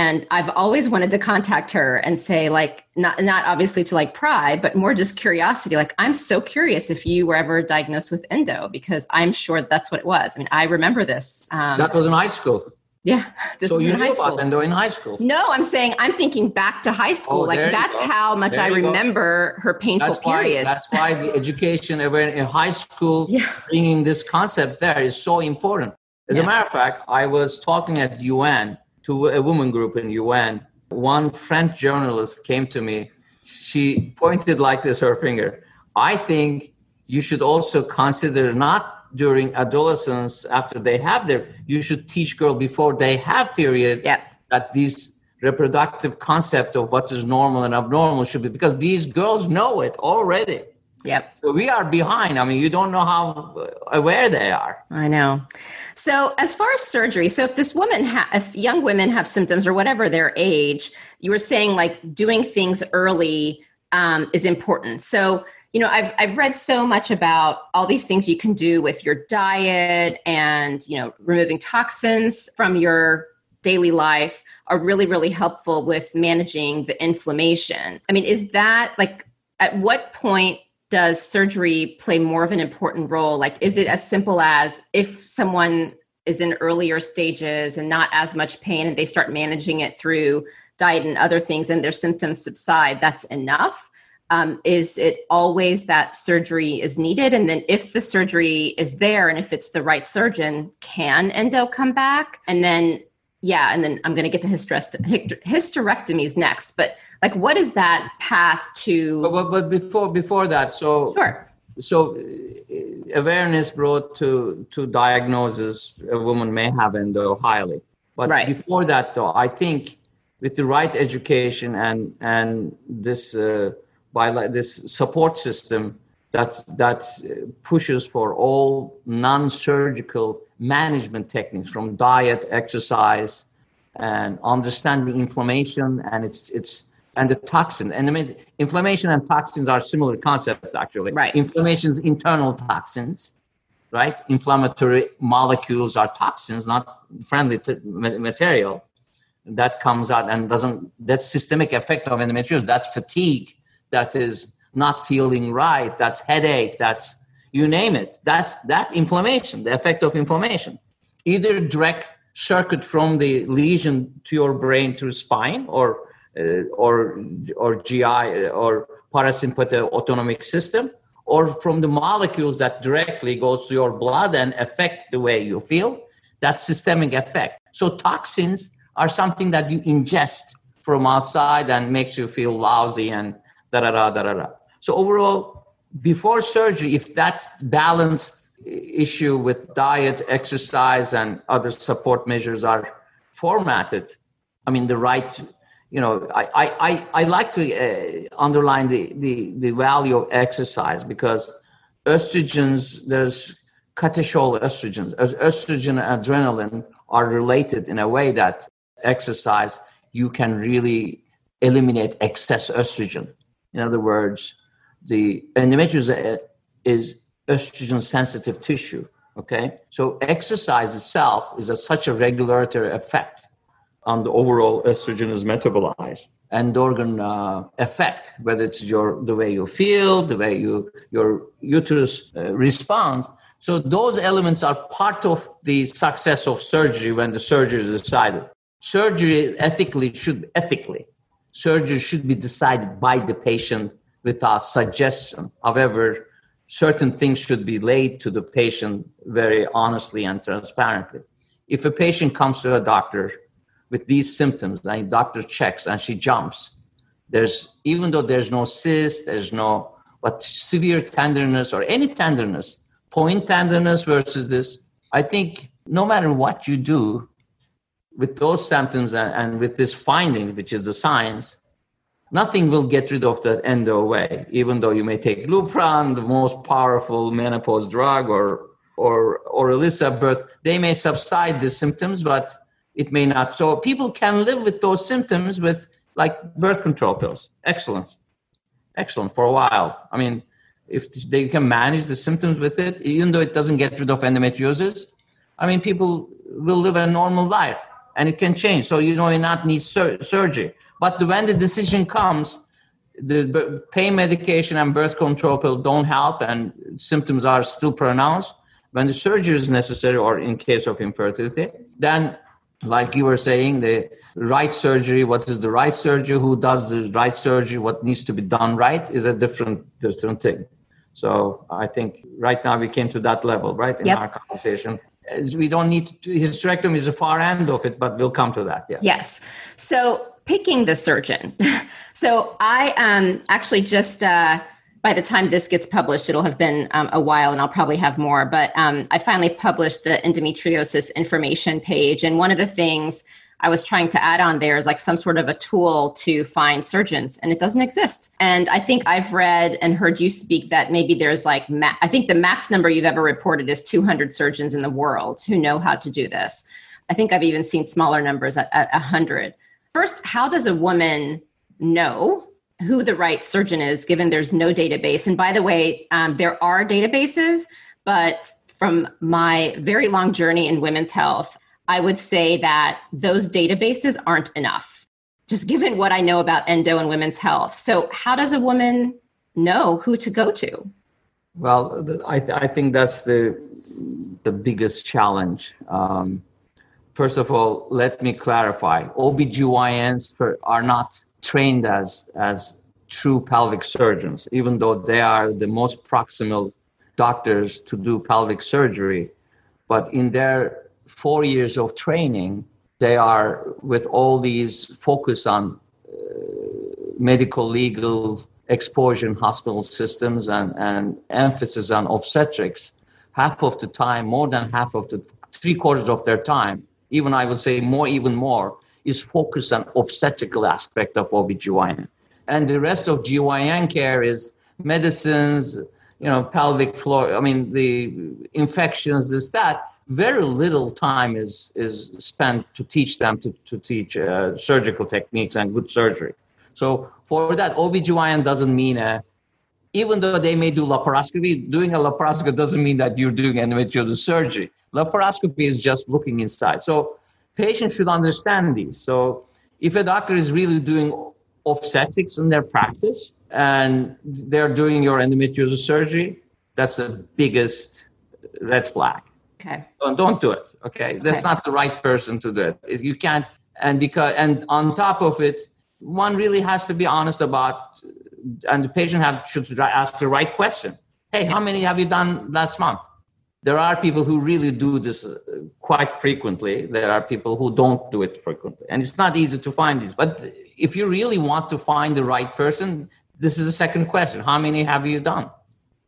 And I've always wanted to contact her and say, like, not not obviously to like pry, but more just curiosity. Like, I'm so curious if you were ever diagnosed with endo, because I'm sure that's what it was. I mean, I remember this. Um, that was in high school. Yeah. This so was you in knew high about school. Endo in high school? No, I'm saying I'm thinking back to high school. Oh, like that's how much there I remember go. her painful that's why, periods. That's why the education in high school, yeah. bringing this concept there is so important. As yeah. a matter of fact, I was talking at U N to a women group in U N. One French journalist came to me. She pointed like this, her finger. I think you should also consider not during adolescence, after they have their, you should teach girls before they have period yeah. that these reproductive concept of what is normal and abnormal should be, because these girls know it already. Yep. So we are behind. I mean, you don't know how aware they are. I know. So as far as surgery, so if this woman, ha- if young women have symptoms or whatever their age, you were saying like doing things early um, is important. So you know, I've I've read so much about all these things you can do with your diet and, you know, removing toxins from your daily life are really, really helpful with managing the inflammation. I mean, is that like, at what point does surgery play more of an important role? Like, is it as simple as if someone is in earlier stages and not as much pain and they start managing it through diet and other things and their symptoms subside, that's enough? Um, is it always that surgery is needed? And then if the surgery is there and if it's the right surgeon, can endo come back? And then, yeah, and then I'm going to get to hysterectomies next. But like, what is that path to? But, but, but before before that, so sure. so awareness brought to, to diagnosis, a woman may have endo highly. But right. before that, though, I think with the right education and, and this... Uh, by like this support system that that pushes for all non-surgical management techniques from diet, exercise, and understanding inflammation and it's it's and the toxin. And I mean, inflammation and toxins are similar concepts actually. Right. Inflammation's internal toxins, right? Inflammatory molecules are toxins, not friendly t- material that comes out and doesn't. That systemic effect of endometriosis. That's fatigue. That is not feeling right, that's headache, that's, you name it. That's that inflammation, the effect of inflammation. Either direct circuit from the lesion to your brain through spine or uh, or or G I or parasympathetic autonomic system, or from the molecules that directly goes to your blood and affect the way you feel. That's systemic effect. So toxins are something that you ingest from outside and makes you feel lousy and Da, da, da, da, da. So overall, before surgery, if that balanced issue with diet, exercise, and other support measures are formatted, I mean, the right, you know, I I, I, I like to uh, underline the, the, the value of exercise because estrogens, there's catechol estrogens, estrogen and adrenaline are related in a way that exercise, you can really eliminate excess estrogen. In other words, the endometriosis is estrogen-sensitive tissue, okay? So exercise itself is a, such a regulatory effect on the overall estrogen is metabolized. And organ uh, effect, whether it's your the way you feel, the way you your uterus uh, responds. So those elements are part of the success of surgery when the surgery is decided. Surgery ethically should ethically. Surgery should be decided by the patient without suggestion. However, certain things should be laid to the patient very honestly and transparently. If a patient comes to a doctor with these symptoms and the doctor checks and she jumps, there's even though there's no cyst, there's no but severe tenderness or any tenderness, point tenderness versus this, I think no matter what you do, with those symptoms and, and with this finding, which is the science, nothing will get rid of that endo away, even though you may take Lupron, the most powerful menopause drug, or or or Elizabeth, they may subside the symptoms, but it may not. So people can live with those symptoms with like birth control pills. Excellent. Excellent for a while. I mean, if they can manage the symptoms with it, even though it doesn't get rid of endometriosis, I mean, people will live a normal life. And it can change, so you do not need sur- surgery. But when the decision comes, the b- pain medication and birth control pill don't help, and symptoms are still pronounced. When the surgery is necessary, or in case of infertility, then like you were saying, the right surgery, what is the right surgery, who does the right surgery, what needs to be done right is a different different thing. So I think right now we came to that level, right, in yep. our conversation. We don't need to, hysterectomy is a far end of it, but we'll come to that. Yeah. Yes. So picking the surgeon. So I um, actually just, uh, by the time this gets published, it'll have been um, a while and I'll probably have more, but um, I finally published the endometriosis information page. And one of the things I was trying to add on there is like some sort of a tool to find surgeons, and it doesn't exist. And I think I've read and heard you speak that maybe there's like, ma- I think the max number you've ever reported is two hundred surgeons in the world who know how to do this. I think I've even seen smaller numbers at, at one hundred. First, how does a woman know who the right surgeon is given there's no database? And by the way, um, there are databases, but from my very long journey in women's health, I would say that those databases aren't enough, just given what I know about endo and women's health. So how does a woman know who to go to? Well, I, th- I think that's the the biggest challenge. Um, first of all, let me clarify. O B G Y Ns per, are not trained as, as true pelvic surgeons, even though they are the most proximal doctors to do pelvic surgery. But in their four years of training, they are with all these focus on uh, medical, legal exposure in hospital systems and, and emphasis on obstetrics. Half of the time, more than half of the three quarters of their time, even I would say more, even more, is focused on obstetrical aspect of O B G Y N. And the rest of G Y N care is medicines, you know, pelvic floor, I mean, the infections, this, that. Very little time is is spent to teach them to, to teach uh, surgical techniques and good surgery. So for that, O B G Y N doesn't mean, a, even though they may do laparoscopy, doing a laparoscopy doesn't mean that you're doing endometriosis surgery. Laparoscopy is just looking inside. So patients should understand these. So if a doctor is really doing obstetrics in their practice and they're doing your endometriosis surgery, that's the biggest red flag. Okay. Don't, don't do it. Okay? Okay, that's not the right person to do it. You can't, and because and on top of it, one really has to be honest about, and the patient have should ask the right question. Hey, how many have you done last month? There are people who really do this quite frequently. There are people who don't do it frequently, and it's not easy to find these. But if you really want to find the right person, this is the second question: how many have you done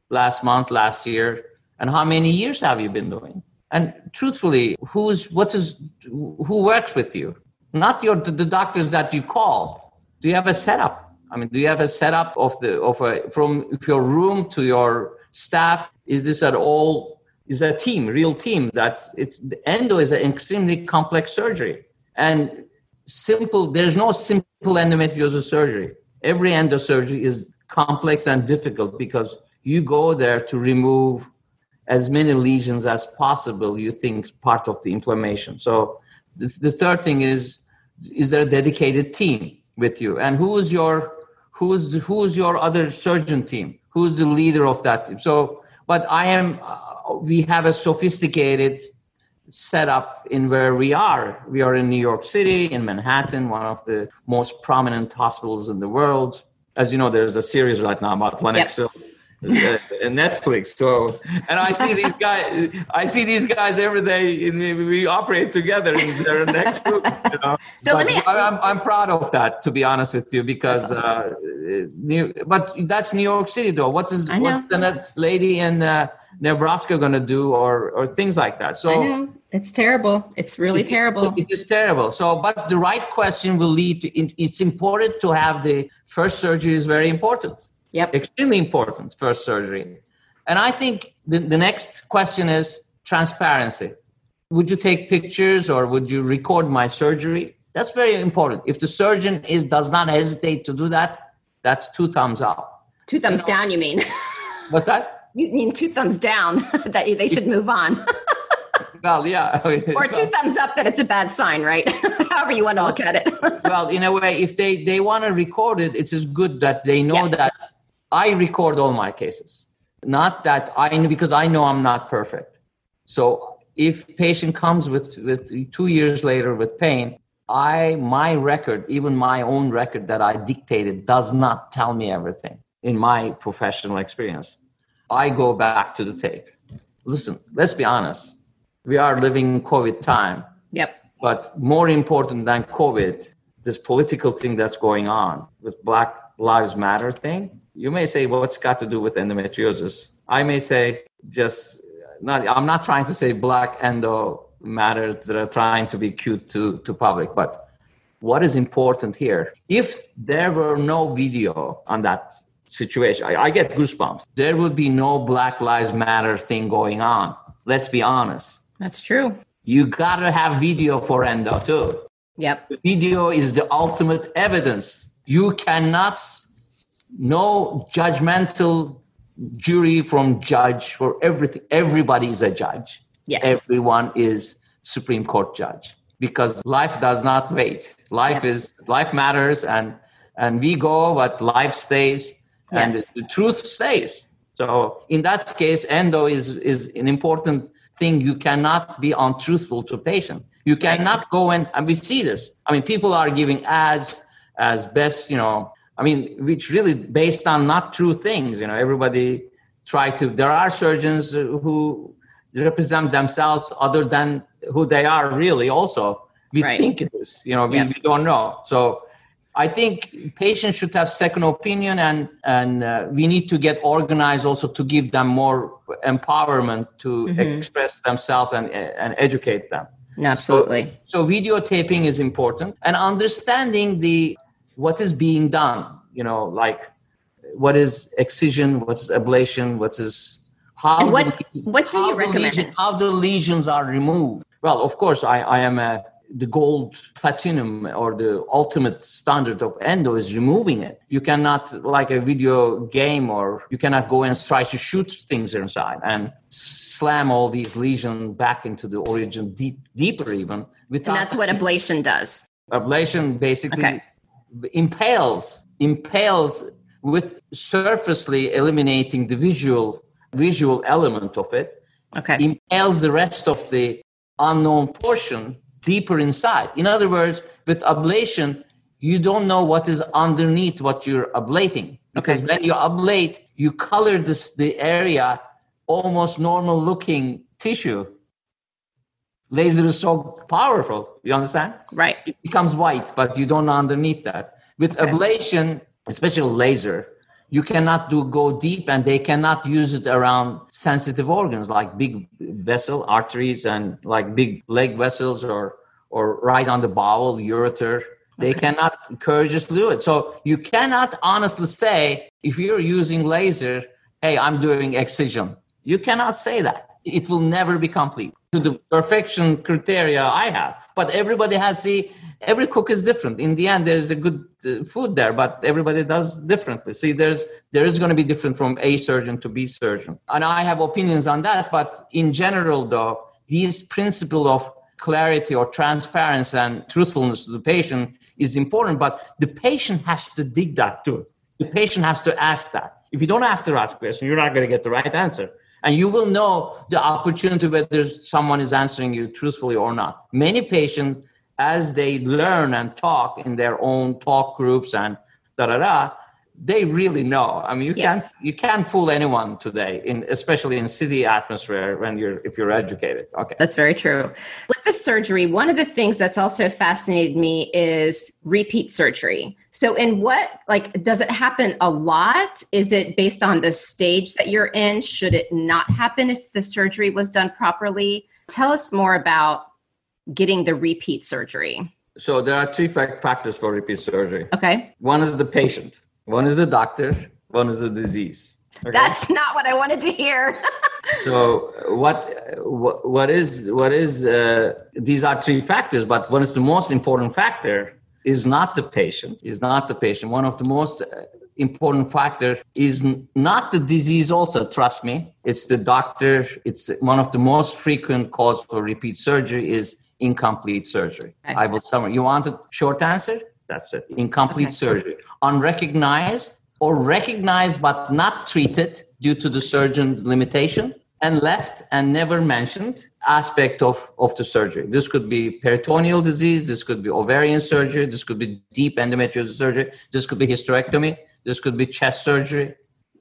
last month, last year? And how many years have you been doing? And truthfully, who's what is who works with you? Not your the doctors that you call. Do you have a setup? I mean, do you have a setup of the of a from your room to your staff? Is this at all? Is a team, real team? That it's the endo is an extremely complex surgery and simple. There's no simple endometriosis surgery. Every endo surgery is complex and difficult because you go there to remove as many lesions as possible, you think part of the inflammation. So the, the third thing is, is there a dedicated team with you? And who is your who's who's your other surgeon team? Who's the leader of that team? So, but I am, uh, we have a sophisticated setup in where we are. We are in New York City, in Manhattan, one of the most prominent hospitals in the world. As you know, there's a series right now about one X L. Yep. Netflix. So, and I see these guys. I see these guys every day. And we operate together in their next group. You know? So but let me. I'm, I'm proud of that, to be honest with you, because. That's awesome. uh, New, but that's New York City, though. What is what's the lady in uh, Nebraska going to do, or or things like that? So I know. It's terrible. It's really it, terrible. It is terrible. So, but the right question will lead to. It's important to have the first surgery is very important. Yep. Extremely important, first surgery. And I think the, the next question is transparency. Would you take pictures or would you record my surgery? That's very important. If the surgeon is does not hesitate to do that, that's two thumbs up. Two thumbs you know, down, you mean? What's that? You mean two thumbs down, that they should move on. Well, yeah. Or two thumbs up that it's a bad sign, right? However you want to look at it. Well, in a way, if they, they want to record it, it is good that they know yeah. that I record all my cases, not that I know, because I know I'm not perfect. So if patient comes with, with two years later with pain, I, my record, even my own record that I dictated, does not tell me everything in my professional experience. I go back to the tape. Listen, let's be honest. We are living COVID time. Yep. But more important than COVID, this political thing that's going on with Black Lives Matter thing, you may say, well, what's got to do with endometriosis? I may say, just not, I'm not trying to say Black endo matters that are trying to be cute to, to public, but what is important here? If there were no video on that situation, I, I get goosebumps. There would be no Black Lives Matter thing going on. Let's be honest. That's true. You got to have video for endo too. Yep. Video is the ultimate evidence. You cannot, no judgmental jury from judge for everything. Everybody is a judge. Yes. Everyone is Supreme Court judge because life does not wait. Life yep. is, life matters and, and we go, but life stays and yes. the, the truth stays. So in that case, endo is, is an important thing. You cannot be untruthful to a patient. You cannot go in, and we see this. I mean, people are giving ads as best, you know, I mean, which really based on not true things, you know, everybody try to, there are surgeons who represent themselves other than who they are really also. We right. think it is, you know, we, yeah. we don't know. So I think patients should have second opinion and, and uh, we need to get organized also to give them more empowerment to mm-hmm. express themselves and, and educate them. Absolutely. So, so videotaping is important and understanding the what is being done, you know, like what is excision, what's ablation, what is how and what the, what do you recommend? Lesion, how the lesions are removed. Well, of course, I, I am a the gold platinum or the ultimate standard of endo is removing it. You cannot like a video game or you cannot go and try to shoot things inside and slam all these lesions back into the origin deep, deeper even. Without and that's what ablation does. Ablation basically okay. impales, impales with surfacely eliminating the visual, visual element of it. Okay. Impales the rest of the unknown portion deeper inside. In other words, with ablation, you don't know what is underneath what you're ablating. Because okay. when you ablate, you color this the area almost normal looking tissue. Laser is so powerful, you understand? Right. It becomes white, but you don't know underneath that. With okay. ablation, especially laser, you cannot do go deep and they cannot use it around sensitive organs like big vessel, arteries and like big leg vessels or or right on the bowel, ureter. They okay. cannot courageously do it. So you cannot honestly say, if you're using laser, hey, I'm doing excision. You cannot say that. It will never be complete to the perfection criteria I have. But everybody has the... Every cook is different. In the end, there's a good uh, food there, but everybody does differently. See, there's there is going to be different from A surgeon to B surgeon. And I have opinions on that, but in general, though, these principle of clarity or transparency and truthfulness to the patient is important, but the patient has to dig that too. The patient has to ask that. If you don't ask the right question, you're not going to get the right answer. And you will know the opportunity whether someone is answering you truthfully or not. Many patients... as they learn and talk in their own talk groups and da-da-da, they really know. I mean, you yes. can't you can't fool anyone today, in especially in city atmosphere when you're if you're educated. Okay. That's very true. With the surgery, one of the things that's also fascinated me is repeat surgery. So in what, like, does it happen a lot? Is it based on the stage that you're in? Should it not happen if the surgery was done properly? Tell us more about getting the repeat surgery. So there are three factors for repeat surgery. Okay. One is the patient. One is the doctor. One is the disease. Okay? That's not what I wanted to hear. So what, what, what is, what is, uh, these are three factors, but one is the most important factor is not the patient, is not the patient. One of the most important factor is not the disease also, trust me. It's the doctor. It's one of the most frequent cause for repeat surgery is incomplete surgery. Okay. I will summarize. You want a short answer? That's it. Incomplete okay. surgery. Unrecognized or recognized but not treated due to the surgeon limitation. and left and never mentioned aspect of, of the surgery. This could be peritoneal disease. This could be ovarian surgery. This could be deep endometriosis surgery. This could be hysterectomy. This could be chest surgery.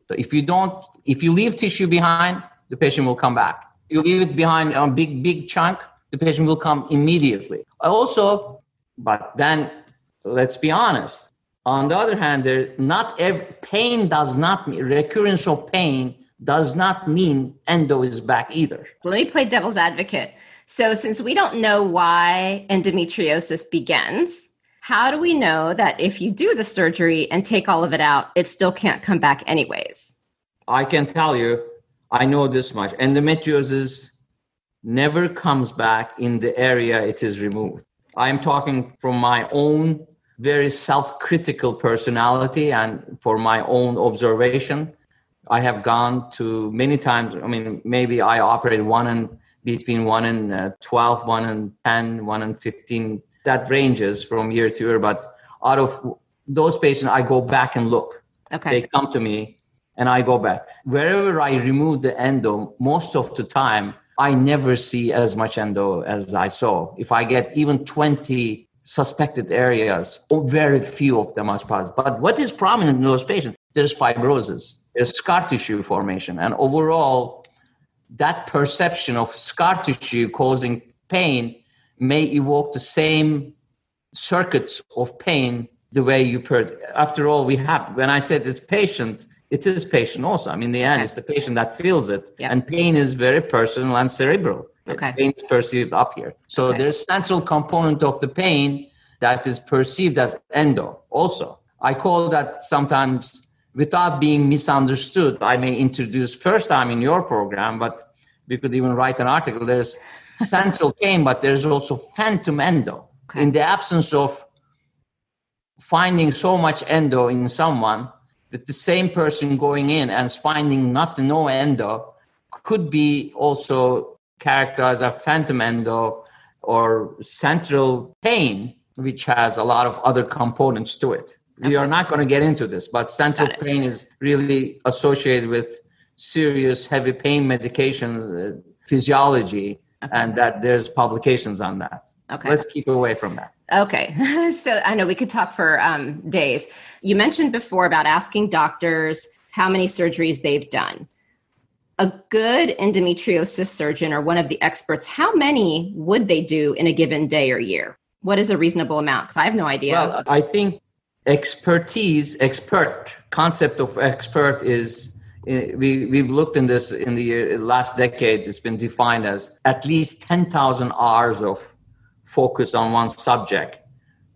So if you don't, if you leave tissue behind, the patient will come back. You leave it behind on a big, big chunk, the patient will come immediately. Also, but then let's be honest. On the other hand, there not every, pain does not mean, recurrence of pain does not mean endo is back either. Let me play devil's advocate. So since we don't know why endometriosis begins, how do we know that if you do the surgery and take all of it out, it still can't come back anyways? I can tell you, I know this much. Endometriosis never comes back in the area it is removed. I'm talking from my own very self-critical personality and for my own observation. I have gone to many times, I mean, maybe I operate one and between one and uh, twelve, one and ten, one and fifteen. That ranges from year to year. But out of those patients, I go back and look. Okay. They come to me and I go back. Wherever I remove the endo, most of the time, I never see as much endo as I saw. If I get even twenty suspected areas, oh, very few of them are positive. But what is prominent in those patients? There's fibrosis, there's scar tissue formation. And overall, that perception of scar tissue causing pain may evoke the same circuits of pain the way you per. After all, we have, when I said it's patient, it is patient also. I mean, in the end, okay. It's the patient that feels it. Yep. And pain is very personal and cerebral. Okay. Pain is perceived up here. So okay. There's central component of the pain that is perceived as endo also. I call that sometimes, without being misunderstood, I may introduce first time in your program, but we could even write an article. There's central pain, but there's also phantom endo. Okay. In the absence of finding so much endo in someone, that the same person going in and finding not no endo could be also characterized as phantom endo or central pain, which has a lot of other components to it. Okay. We are not going to get into this, but central pain is really associated with serious heavy pain medications, uh, physiology. Okay. And that there's publications on that. Okay. Let's keep away from that. Okay. So I know we could talk for um, days. You mentioned before about asking doctors how many surgeries they've done. A good endometriosis surgeon or one of the experts, how many would they do in a given day or year? What is a reasonable amount? Because I have no idea. Well, I think expertise, expert, concept of expert is... We, we've looked in this in the last decade. It's been defined as at least ten thousand hours of focus on one subject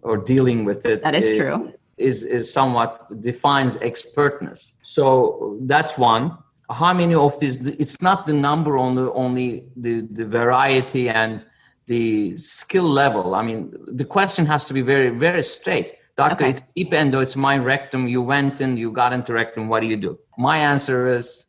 or dealing with it. That is it, true. Is, is somewhat defines expertness. So that's one. How many of these? It's not the number only, only the, the variety and the skill level. I mean, the question has to be very, very straight. Doctor, okay. It's deep endo, it's my rectum. You went in, you got into rectum. What do you do? My answer is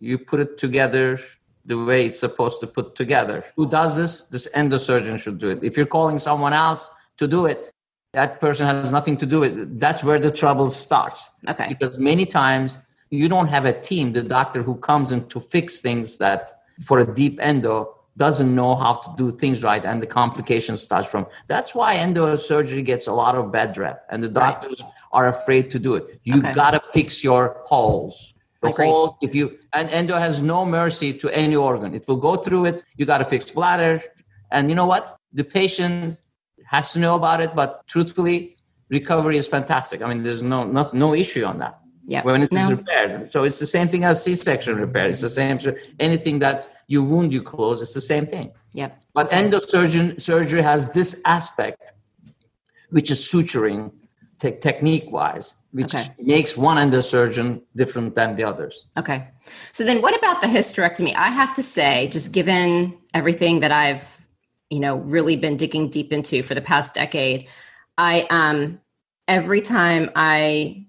you put it together the way it's supposed to put together. Who does this? This endosurgeon should do it. If you're calling someone else to do it, that person has nothing to do with it. That's where the trouble starts. Okay. Because many times you don't have a team. The doctor who comes in to fix things that for a deep endo doesn't know how to do things right, and the complications starts from. That's why endo surgery gets a lot of bad rep, and the doctors right. are afraid to do it. You okay. gotta fix your holes. The holes, if you and endo has no mercy to any organ. It will go through it. You gotta fix bladder, and you know what? The patient has to know about it. But truthfully, recovery is fantastic. I mean, there's no not no issue on that. Yeah, when it is no. repaired. So it's the same thing as C-section repair. It's the same anything that. You wound, you close. It's the same thing. Yep. But endosurgeon surgery has this aspect, which is suturing te- technique-wise, which okay. makes one endosurgeon different than the others. Okay. So then what about the hysterectomy? I have to say, just given everything that I've, you know, really been digging deep into for the past decade, I um, every time I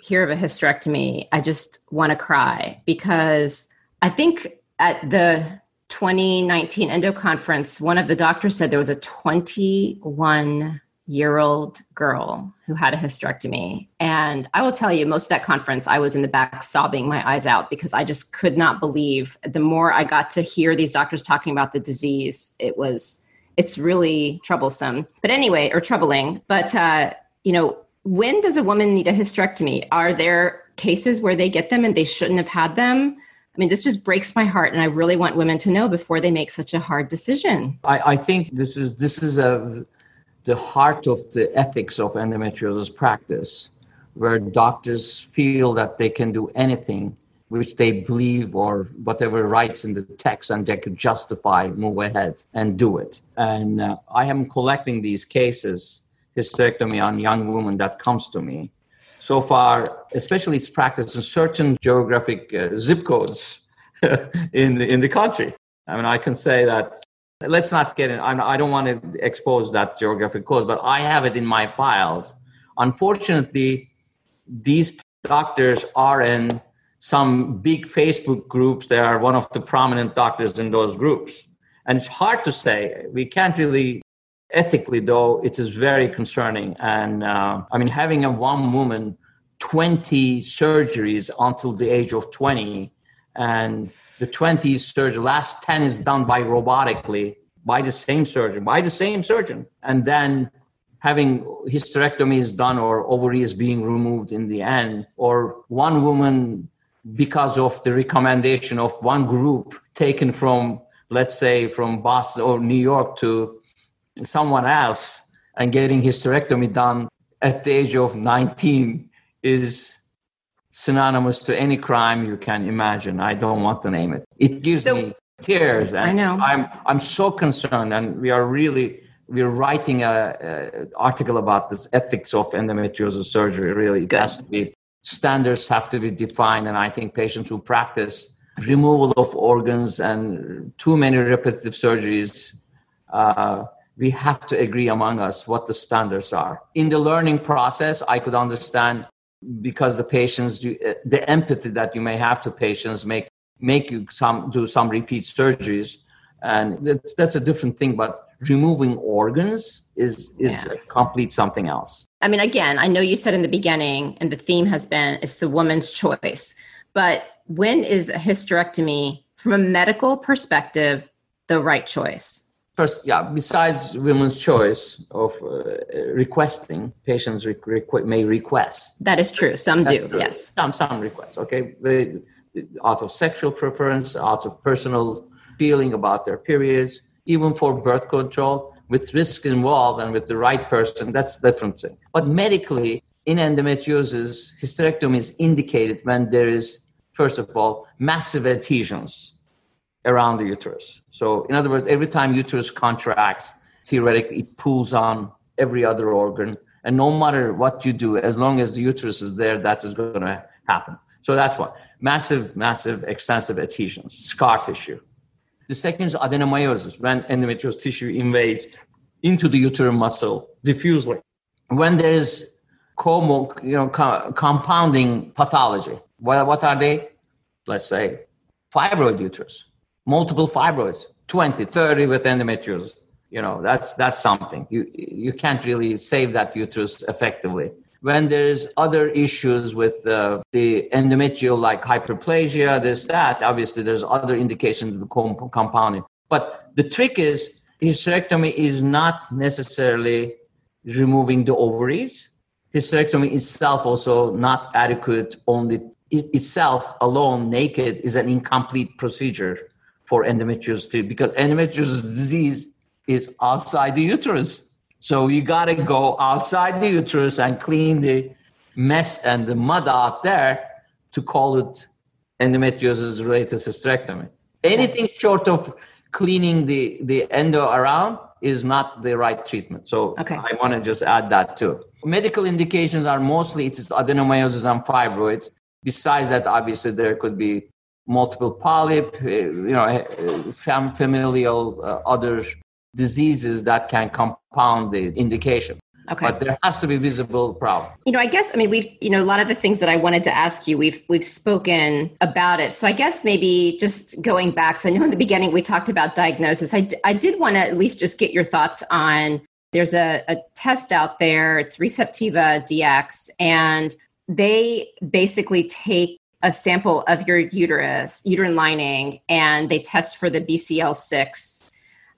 hear of a hysterectomy, I just want to cry because I think... At the twenty nineteen endo conference, one of the doctors said there was a twenty-one year old girl who had a hysterectomy. And I will tell you, most of that conference, I was in the back sobbing my eyes out because I just could not believe. The more I got to hear these doctors talking about the disease, it was, it's really troublesome. But anyway, or troubling. But, uh, you know, when does a woman need a hysterectomy? Are there cases where they get them and they shouldn't have had them? I mean, this just breaks my heart, and I really want women to know before they make such a hard decision. I, I think this is this is a the heart of the ethics of endometriosis practice, where doctors feel that they can do anything which they believe or whatever writes in the text, and they could justify, move ahead, and do it. And uh, I am collecting these cases, hysterectomy on young women that comes to me. So far, especially it's practiced in certain geographic uh, zip codes in the, in the country. I mean, I can say that, let's not get in, I'm, I don't want to expose that geographic code, but I have it in my files. Unfortunately, these doctors are in some big Facebook groups. They are one of the prominent doctors in those groups. And it's hard to say. We can't really, ethically though, it is very concerning. And uh, I mean, having a one woman, twenty surgeries until the age of twenty, and the twentieth surgery, last ten is done by robotically, by the same surgeon, by the same surgeon. And then having hysterectomy is done, or ovary is being removed in the end, or one woman, because of the recommendation of one group taken from, let's say, from Boston or New York to someone else, and getting hysterectomy done at the age of nineteen is synonymous to any crime you can imagine. I don't want to name it. It gives so, me tears. And I know. I'm I'm so concerned, and we are really we're writing a, a article about this ethics of endometriosis surgery. Really, it has to be, standards have to be defined, and I think patients who practice removal of organs and too many repetitive surgeries, uh, we have to agree among us what the standards are. In the learning process, I could understand, because the patients, do, the empathy that you may have to patients make make you some do some repeat surgeries, and that's, that's a different thing. But removing organs is is yeah. a complete something else. I mean, again, I know you said in the beginning, and the theme has been it's the woman's choice. But when is a hysterectomy, from a medical perspective, the right choice? First, yeah. Besides women's choice of uh, requesting, patients re- requ- may request. That is true. Some That's do. True. Yes. Some some request. Okay, out of sexual preference, out of personal feeling about their periods, even for birth control, with risk involved and with the right person. That's a different thing. But medically, in endometriosis, hysterectomy is indicated when there is, first of all, massive adhesions around the uterus. So in other words, every time uterus contracts, theoretically it pulls on every other organ. And no matter what you do, as long as the uterus is there, that is going to happen. So that's one. Massive, massive, extensive adhesions, scar tissue. The second is adenomyosis, when endometrious tissue invades into the uterine muscle diffusely. When there is com- you know, com- compounding pathology, what, what are they? Let's say fibroid uterus. Multiple fibroids, twenty, thirty with endometriosis. You know, that's that's something. You you can't really save that uterus effectively. When there's other issues with uh, the endometrial, like hyperplasia, this, that, obviously there's other indications of comp- compounding. But the trick is, hysterectomy is not necessarily removing the ovaries. Hysterectomy itself also not adequate, only it, itself alone, naked, is an incomplete procedure for endometriosis, because endometriosis disease is outside the uterus. So you got to go outside the uterus and clean the mess and the mud out there to call it endometriosis-related hysterectomy. Anything short of cleaning the, the endo around is not the right treatment. So okay. I want to just add that too. Medical indications are mostly it is adenomyosis and fibroids. Besides that, obviously, there could be multiple polyp, you know, fam- familial, uh, other diseases that can compound the indication. Okay. But there has to be visible problem. You know, I guess, I mean, we've, you know, a lot of the things that I wanted to ask you, we've, we've spoken about it. So I guess maybe just going back, so I know in the beginning we talked about diagnosis. I, d- I did want to at least just get your thoughts on There's a, a test out there, it's Receptiva D X, and they basically take a sample of your uterus, uterine lining, and they test for the B C L six.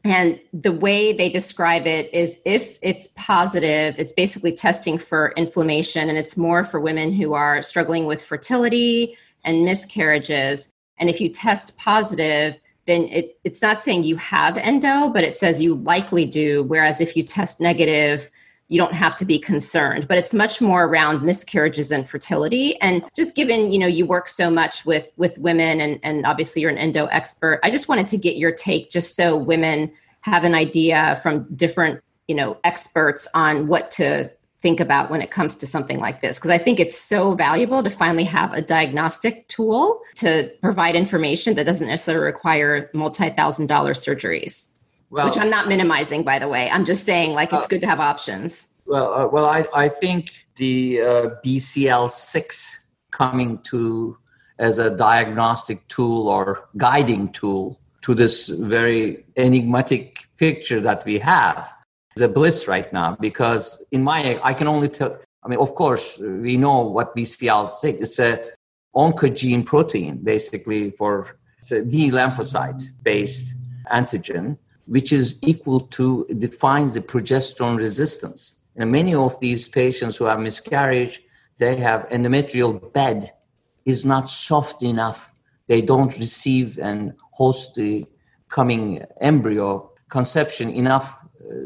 And the way they describe it is if it's positive, it's basically testing for inflammation, and it's more for women who are struggling with fertility and miscarriages. And if you test positive, then it, it's not saying you have endo, but it says you likely do. Whereas if you test negative, you don't have to be concerned. But it's much more around miscarriages and fertility. And just given, you know, you work so much with, with women and, and obviously you're an endo expert, I just wanted to get your take just so women have an idea from different, you know, experts on what to think about when it comes to something like this. Because I think it's so valuable to finally have a diagnostic tool to provide information that doesn't necessarily require multi-thousand dollar surgeries, well, which I'm not minimizing, by the way. I'm just saying, like, it's uh, good to have options. Well, uh, well, I, I think the uh, B C L six coming to as a diagnostic tool or guiding tool to this very enigmatic picture that we have a bliss right now, because in my, I can only tell, I mean, of course, we know what B C L six, it's a oncogene protein, basically for it's a B lymphocyte-based antigen, which is equal to, defines the progesterone resistance. And many of these patients who have miscarriage, they have endometrial bed is not soft enough. They don't receive and host the coming embryo conception enough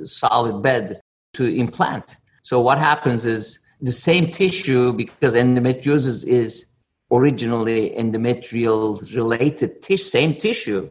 solid bed to implant. So what happens is the same tissue, because endometriosis is originally endometrial related tissue, same tissue.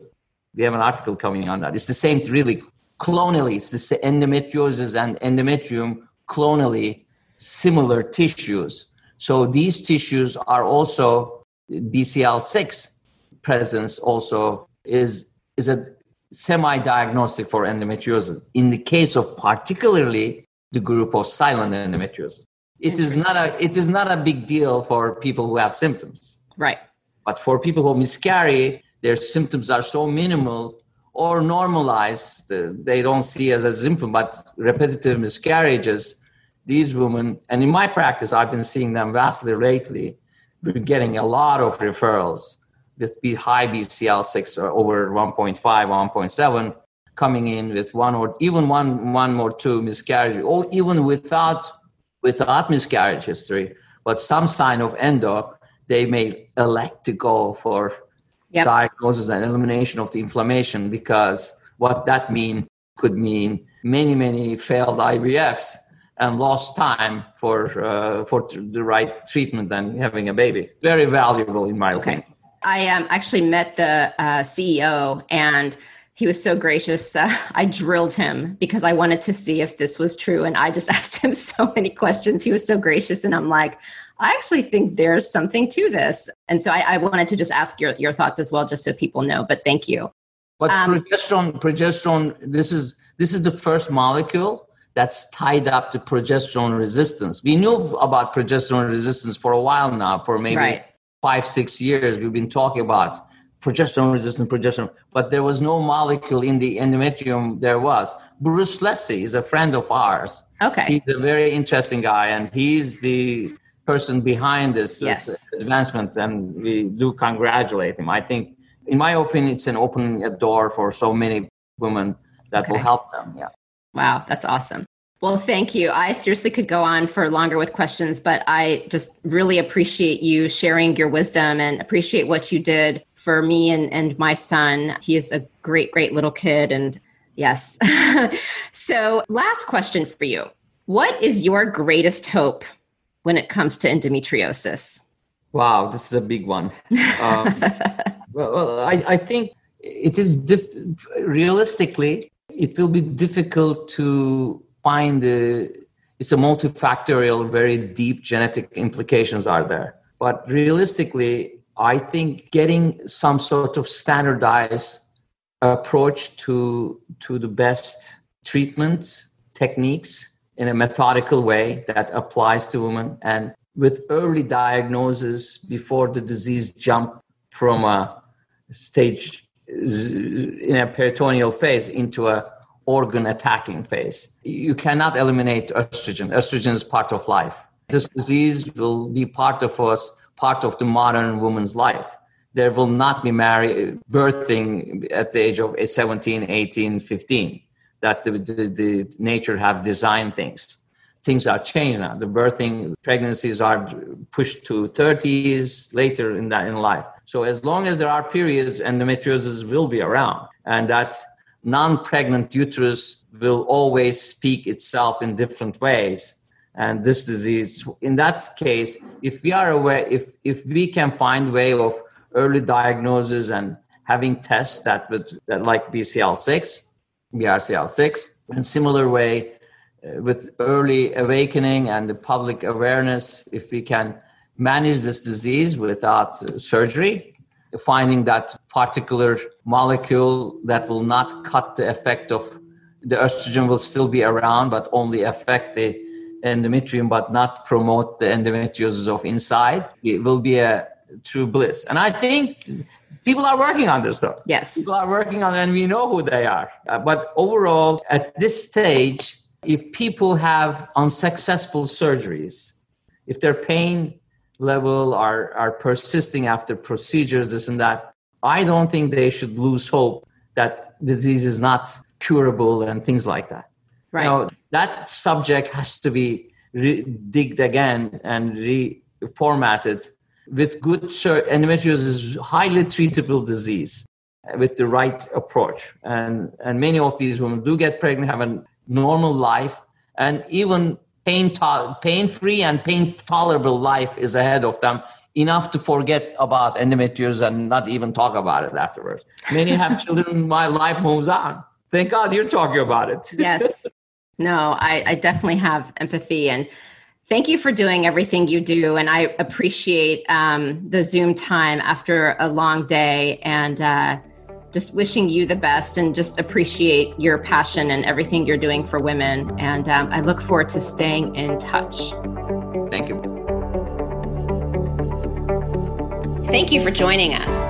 We have an article coming on that. It's the same, really clonally. It's the endometriosis and endometrium clonally similar tissues. So these tissues are also B C L six presence also is, is a semi-diagnostic for endometriosis in the case of particularly the group of silent endometriosis. It is not a it is not a big deal for people who have symptoms. Right. But for people who miscarry, their symptoms are so minimal or normalized, uh, they don't see as a symptom, but repetitive miscarriages, these women, and in my practice, I've been seeing them vastly lately, we're getting a lot of referrals with high B C L six or over one point five, one point seven, coming in with one or even one, one or two miscarriages, or even without without miscarriage history, but some sign of endo, they may elect to go for yep. diagnosis and elimination of the inflammation, because what that mean could mean many, many failed I V Fs and lost time for uh, for the right treatment and having a baby. Very valuable in my okay. opinion. I um, actually met the uh, C E O, and he was so gracious. Uh, I drilled him because I wanted to see if this was true. And I just asked him so many questions. He was so gracious. And I'm like, I actually think there's something to this. And so I, I wanted to just ask your, your thoughts as well, just so people know. But thank you. But um, progesterone, progesterone, this is this is the first molecule that's tied up to progesterone resistance. We knew about progesterone resistance for a while now, for maybe... Right. Five, six years, we've been talking about progesterone resistant progesterone, but there was no molecule in the endometrium. There was. Bruce Lessey is a friend of ours. Okay. He's a very interesting guy, and he's the person behind this, yes. this advancement, and we do congratulate him. I think, in my opinion, it's an opening a door for so many women that okay. will help them. Yeah. Wow, that's awesome. Well, thank you. I seriously could go on for longer with questions, but I just really appreciate you sharing your wisdom and appreciate what you did for me and, and my son. He is a great, great little kid. And yes. So last question for you. What is your greatest hope when it comes to endometriosis? Wow, this is a big one. Um, well, I, I think it is dif- realistically, it will be difficult to find the, it's a multifactorial, very deep genetic implications are there. But realistically, I think getting some sort of standardized approach to, to the best treatment techniques in a methodical way that applies to women, and with early diagnosis before the disease jump from a stage in a peritoneal phase into a organ attacking phase. You cannot eliminate estrogen. Estrogen is part of life. This disease will be part of us, part of the modern woman's life. There will not be married birthing at the age of seventeen, eighteen, fifteen, that the, the, the nature have designed things. Things are changed now. The birthing pregnancies are pushed to thirties, later in that in life. So as long as there are periods, endometriosis will be around. And that non-pregnant uterus will always speak itself in different ways. And this disease, in that case, if we are aware, if, if we can find a way of early diagnosis and having tests that would that like B C L six, B R C L six, and similar way uh, with early awakening and the public awareness, if we can manage this disease without uh, surgery, finding that particular molecule that will not cut the effect of the estrogen will still be around, but only affect the endometrium, but not promote the endometriosis of inside. It will be a true bliss. And I think people are working on this though. Yes. People are working on it and we know who they are. Uh, but overall, at this stage, if people have unsuccessful surgeries, if their pain level are, are persisting after procedures, this and that, I don't think they should lose hope that disease is not curable and things like that. Right. You know, that subject has to be re- digged again and reformatted. With good sur- endometriosis is a highly treatable disease with the right approach. And, and many of these women do get pregnant, have a normal life, and even pain to- pain-free and pain-tolerable life is ahead of them, enough to forget about endometriosis and not even talk about it afterwards. Many have children, my life moves on. Thank God you're talking about it. Yes. No, I, I definitely have empathy, and thank you for doing everything you do. And I appreciate um, the Zoom time after a long day, and uh, just wishing you the best, and just appreciate your passion and everything you're doing for women. And um, I look forward to staying in touch. Thank you. Thank you for joining us.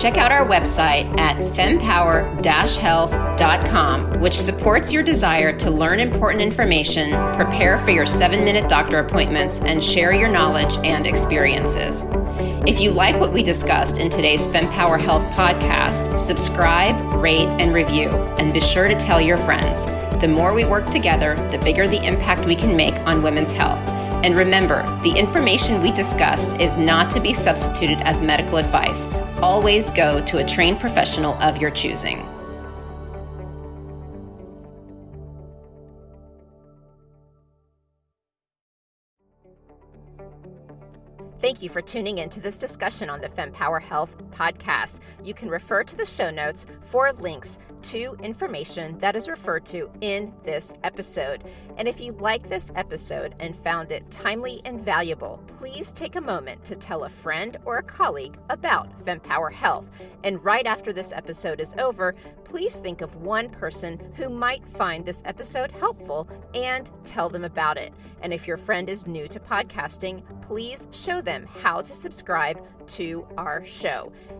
Check out our website at fempower dash health dot com, which supports your desire to learn important information, prepare for your seven-minute doctor appointments, and share your knowledge and experiences. If you like what we discussed in today's FemPower Health podcast, subscribe, rate, and review, and be sure to tell your friends. The more we work together, the bigger the impact we can make on women's health. And remember, the information we discussed is not to be substituted as medical advice. Always go to a trained professional of your choosing. Thank you for tuning in to this discussion on the FemPower Health podcast. You can refer to the show notes for links to information that is referred to in this episode. And if you like this episode and found it timely and valuable, please take a moment to tell a friend or a colleague about FemPower Health. And right after this episode is over, please think of one person who might find this episode helpful and tell them about it. And if your friend is new to podcasting, please show them how to subscribe to our show.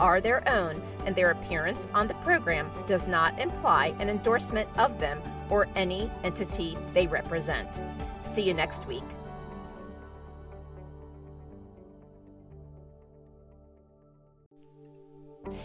are their own, and their appearance on the program does not imply an endorsement of them or any entity they represent. See you next week.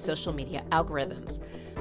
social media algorithms.